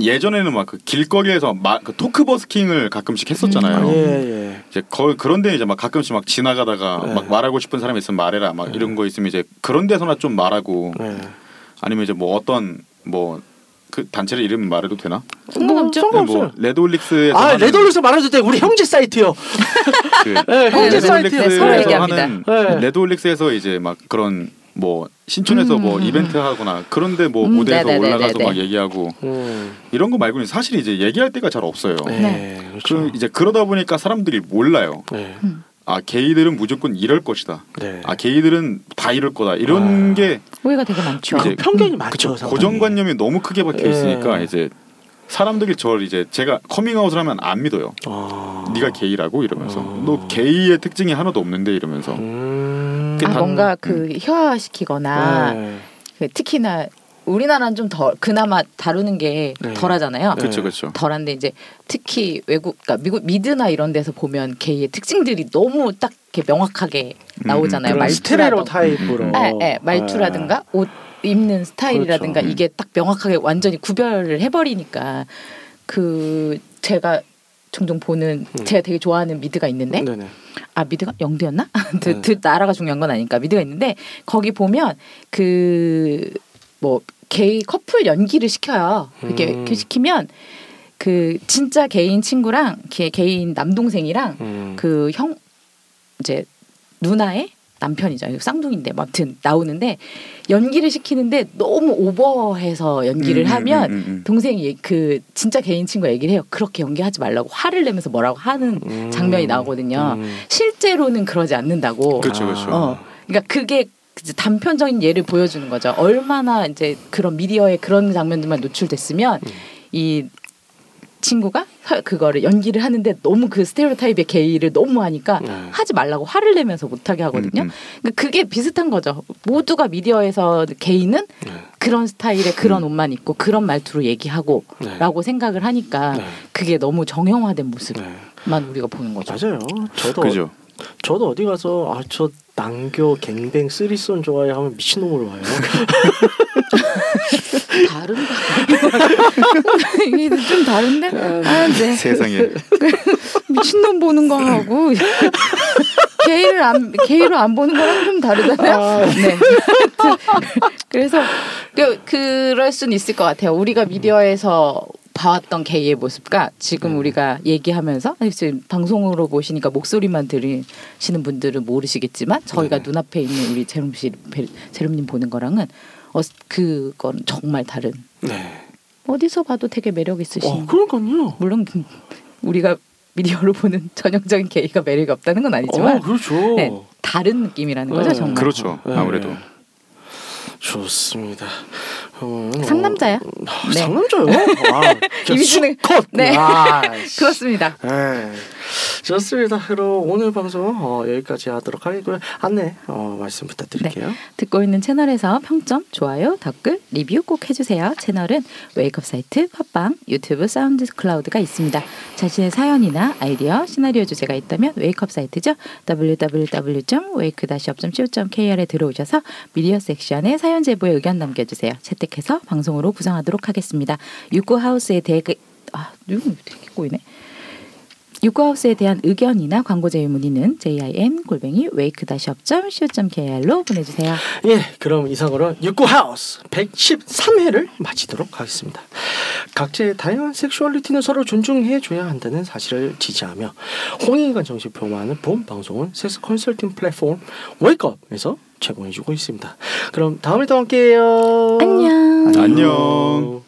예전에는 막 그 길거리에서 막 그 토크 버스킹을 가끔씩 했었잖아요. 음, 예, 예. 이제 거, 그런데 이제 막 가끔씩 막 지나가다가 예. 막 말하고 싶은 사람이 있으면 말해라 막 예. 이런 거 있으면 이제 그런 데서나 좀 말하고 예. 아니면 이제 뭐 어떤 뭐 그 단체를 이름 말해도 되나? 상관없죠. 뭐, 뭐 레드홀릭스에서 아 레드홀릭스 말해도 돼. 우리 형제 사이트요. 그 네, 형제 사이트에서 하는 네. 레드홀릭스에서 이제 막 그런. 뭐 신촌에서 음, 뭐 음. 이벤트 하거나 그런데 뭐 음, 무대에서 네네네네네. 올라가서 막 얘기하고 음. 이런 거 말고는 사실 이제 얘기할 때가 잘 없어요. 네. 네. 그렇죠. 이제 그러다 보니까 사람들이 몰라요. 네. 아 게이들은 무조건 이럴 것이다. 네. 아 게이들은 다 이럴 거다. 이런 아. 게 오해가 되게 많죠. 이제 편견이 많죠. 그쵸, 고정관념이 너무 크게 박혀 있으니까 네. 이제 사람들이 저를 이제 제가 커밍아웃을 하면 안 믿어요. 아. 네가 게이라고 이러면서 아. 너 게이의 특징이 하나도 없는데 이러면서. 음. 아, 단... 뭔가 그 음. 희화시키거나 네. 그 특히나 우리나라는 좀 덜, 그나마 다루는 게 네. 덜하잖아요. 그렇죠, 그렇죠. 덜한데 이제 특히 외국, 그러니까 미국 미드나 이런 데서 보면 게이의 특징들이 너무 딱 이렇게 명확하게 나오잖아요. 음, 말투라든가, 스테레오타입으로, 네, 네, 말투라든가 네. 옷 입는 스타일이라든가 그렇죠. 이게 딱 명확하게 완전히 구별을 해버리니까 그 제가 종종 보는 음. 제가 되게 좋아하는 미드가 있는데, 네네. 아 미드가 영드였나? 드, 네. 드 나라가 중요한 건 아니니까 미드가 있는데 거기 보면 그 뭐 게이 커플 연기를 시켜요. 이렇게 음. 시키면 그 진짜 게이인 친구랑 게, 게이인 남동생이랑 음. 그 형 이제 누나의 남편이죠. 쌍둥이인데 아무튼 나오는데 연기를 시키는데 너무 오버해서 연기를 음, 하면 음, 음, 음. 동생이 그 진짜 개인 친구 얘기를 해요. 그렇게 연기하지 말라고 화를 내면서 뭐라고 하는 음, 장면이 나오거든요. 음. 실제로는 그러지 않는다고. 그렇죠, 그렇죠. 어, 그러니까 그게 단편적인 예를 보여주는 거죠. 얼마나 이제 그런 미디어에 그런 장면들만 노출됐으면 음. 이 친구가 그거를 연기를 하는데 너무 그 스테레오타입의 게이를 너무 하니까 네. 하지 말라고 화를 내면서 못하게 하거든요. 음, 음. 그러니까 그게 비슷한 거죠. 모두가 미디어에서 게이는 네. 그런 스타일의 그런 음. 옷만 입고 그런 말투로 얘기하고 네. 라고 생각을 하니까 네. 그게 너무 정형화된 모습만 네. 우리가 보는 거죠. 맞아요. 저도, 그죠? 저도 어디 가서 아, 저 난교 갱뱅 쓰리손 좋아해 하면 미친놈으로 와요. 다른가? 이게 좀 다른데? 아, 네. 세상에 미친놈 보는 거하고 게이를 안 게이로 안 보는 거랑 좀 다르잖아요. 아, 네. 그래서 그 그럴 수는 있을 것 같아요. 우리가 미디어에서 봐왔던 게이의 모습과 지금 음. 우리가 얘기하면서 지금 방송으로 보시니까 목소리만 들으시는 분들은 모르시겠지만 저희가 네. 눈앞에 있는 우리 제롬 씨, 제롬님 보는 거랑은 어, 그건 정말 다른. 네. 어디서 봐도 되게 매력 있으신. 어, 그러니까요. 물론 우리가 미디어로 보는 전형적인 게이가 매력이 없다는 건 아니지만. 어, 그렇죠. 네, 다른 느낌이라는 거죠, 네. 정말. 그렇죠. 네. 아무래도. 좋습니다. 어, 상남자야? 어, 네. 상남자요? 와, 이미지는 컷. 네, 와, 그렇습니다. 네, 좋습니다. 그럼 오늘 방송 어, 여기까지 하도록 하겠고요. 안내 어, 말씀 부탁드릴게요. 네. 듣고 있는 채널에서 평점, 좋아요, 댓글, 리뷰 꼭 해주세요. 채널은 웨이크업 사이트, 팟빵, 유튜브, 사운드 클라우드가 있습니다. 자신의 사연이나 아이디어, 시나리오 주제가 있다면 웨이크업 사이트죠. 더블유 더블유 더블유 점 웨이크 다시 업 점 씨오 점 케이알에 들어오셔서 미디어 섹션에 사연 제보에 의견 남겨주세요. 채택해서 방송으로 구성하도록 하겠습니다. 육구하우스에 대해 아, 이거 되게 꼬이네. 육구하우스에 대한 의견이나 광고 제휴 문의는 jin 골뱅이 웨이크 업 점 씨오 점 케이알로 보내주세요. 예, 그럼 이상으로 육구하우스 백십삼 회를 마치도록 하겠습니다. 각자의 다양한 섹슈얼리티는 서로 존중해줘야 한다는 사실을 지지하며 홍익관 정신 표방하는 본 방송은 섹스 컨설팅 플랫폼 웨이크업에서 제공해주고 있습니다. 그럼 다음에 또 함께해요. 안녕. 안녕.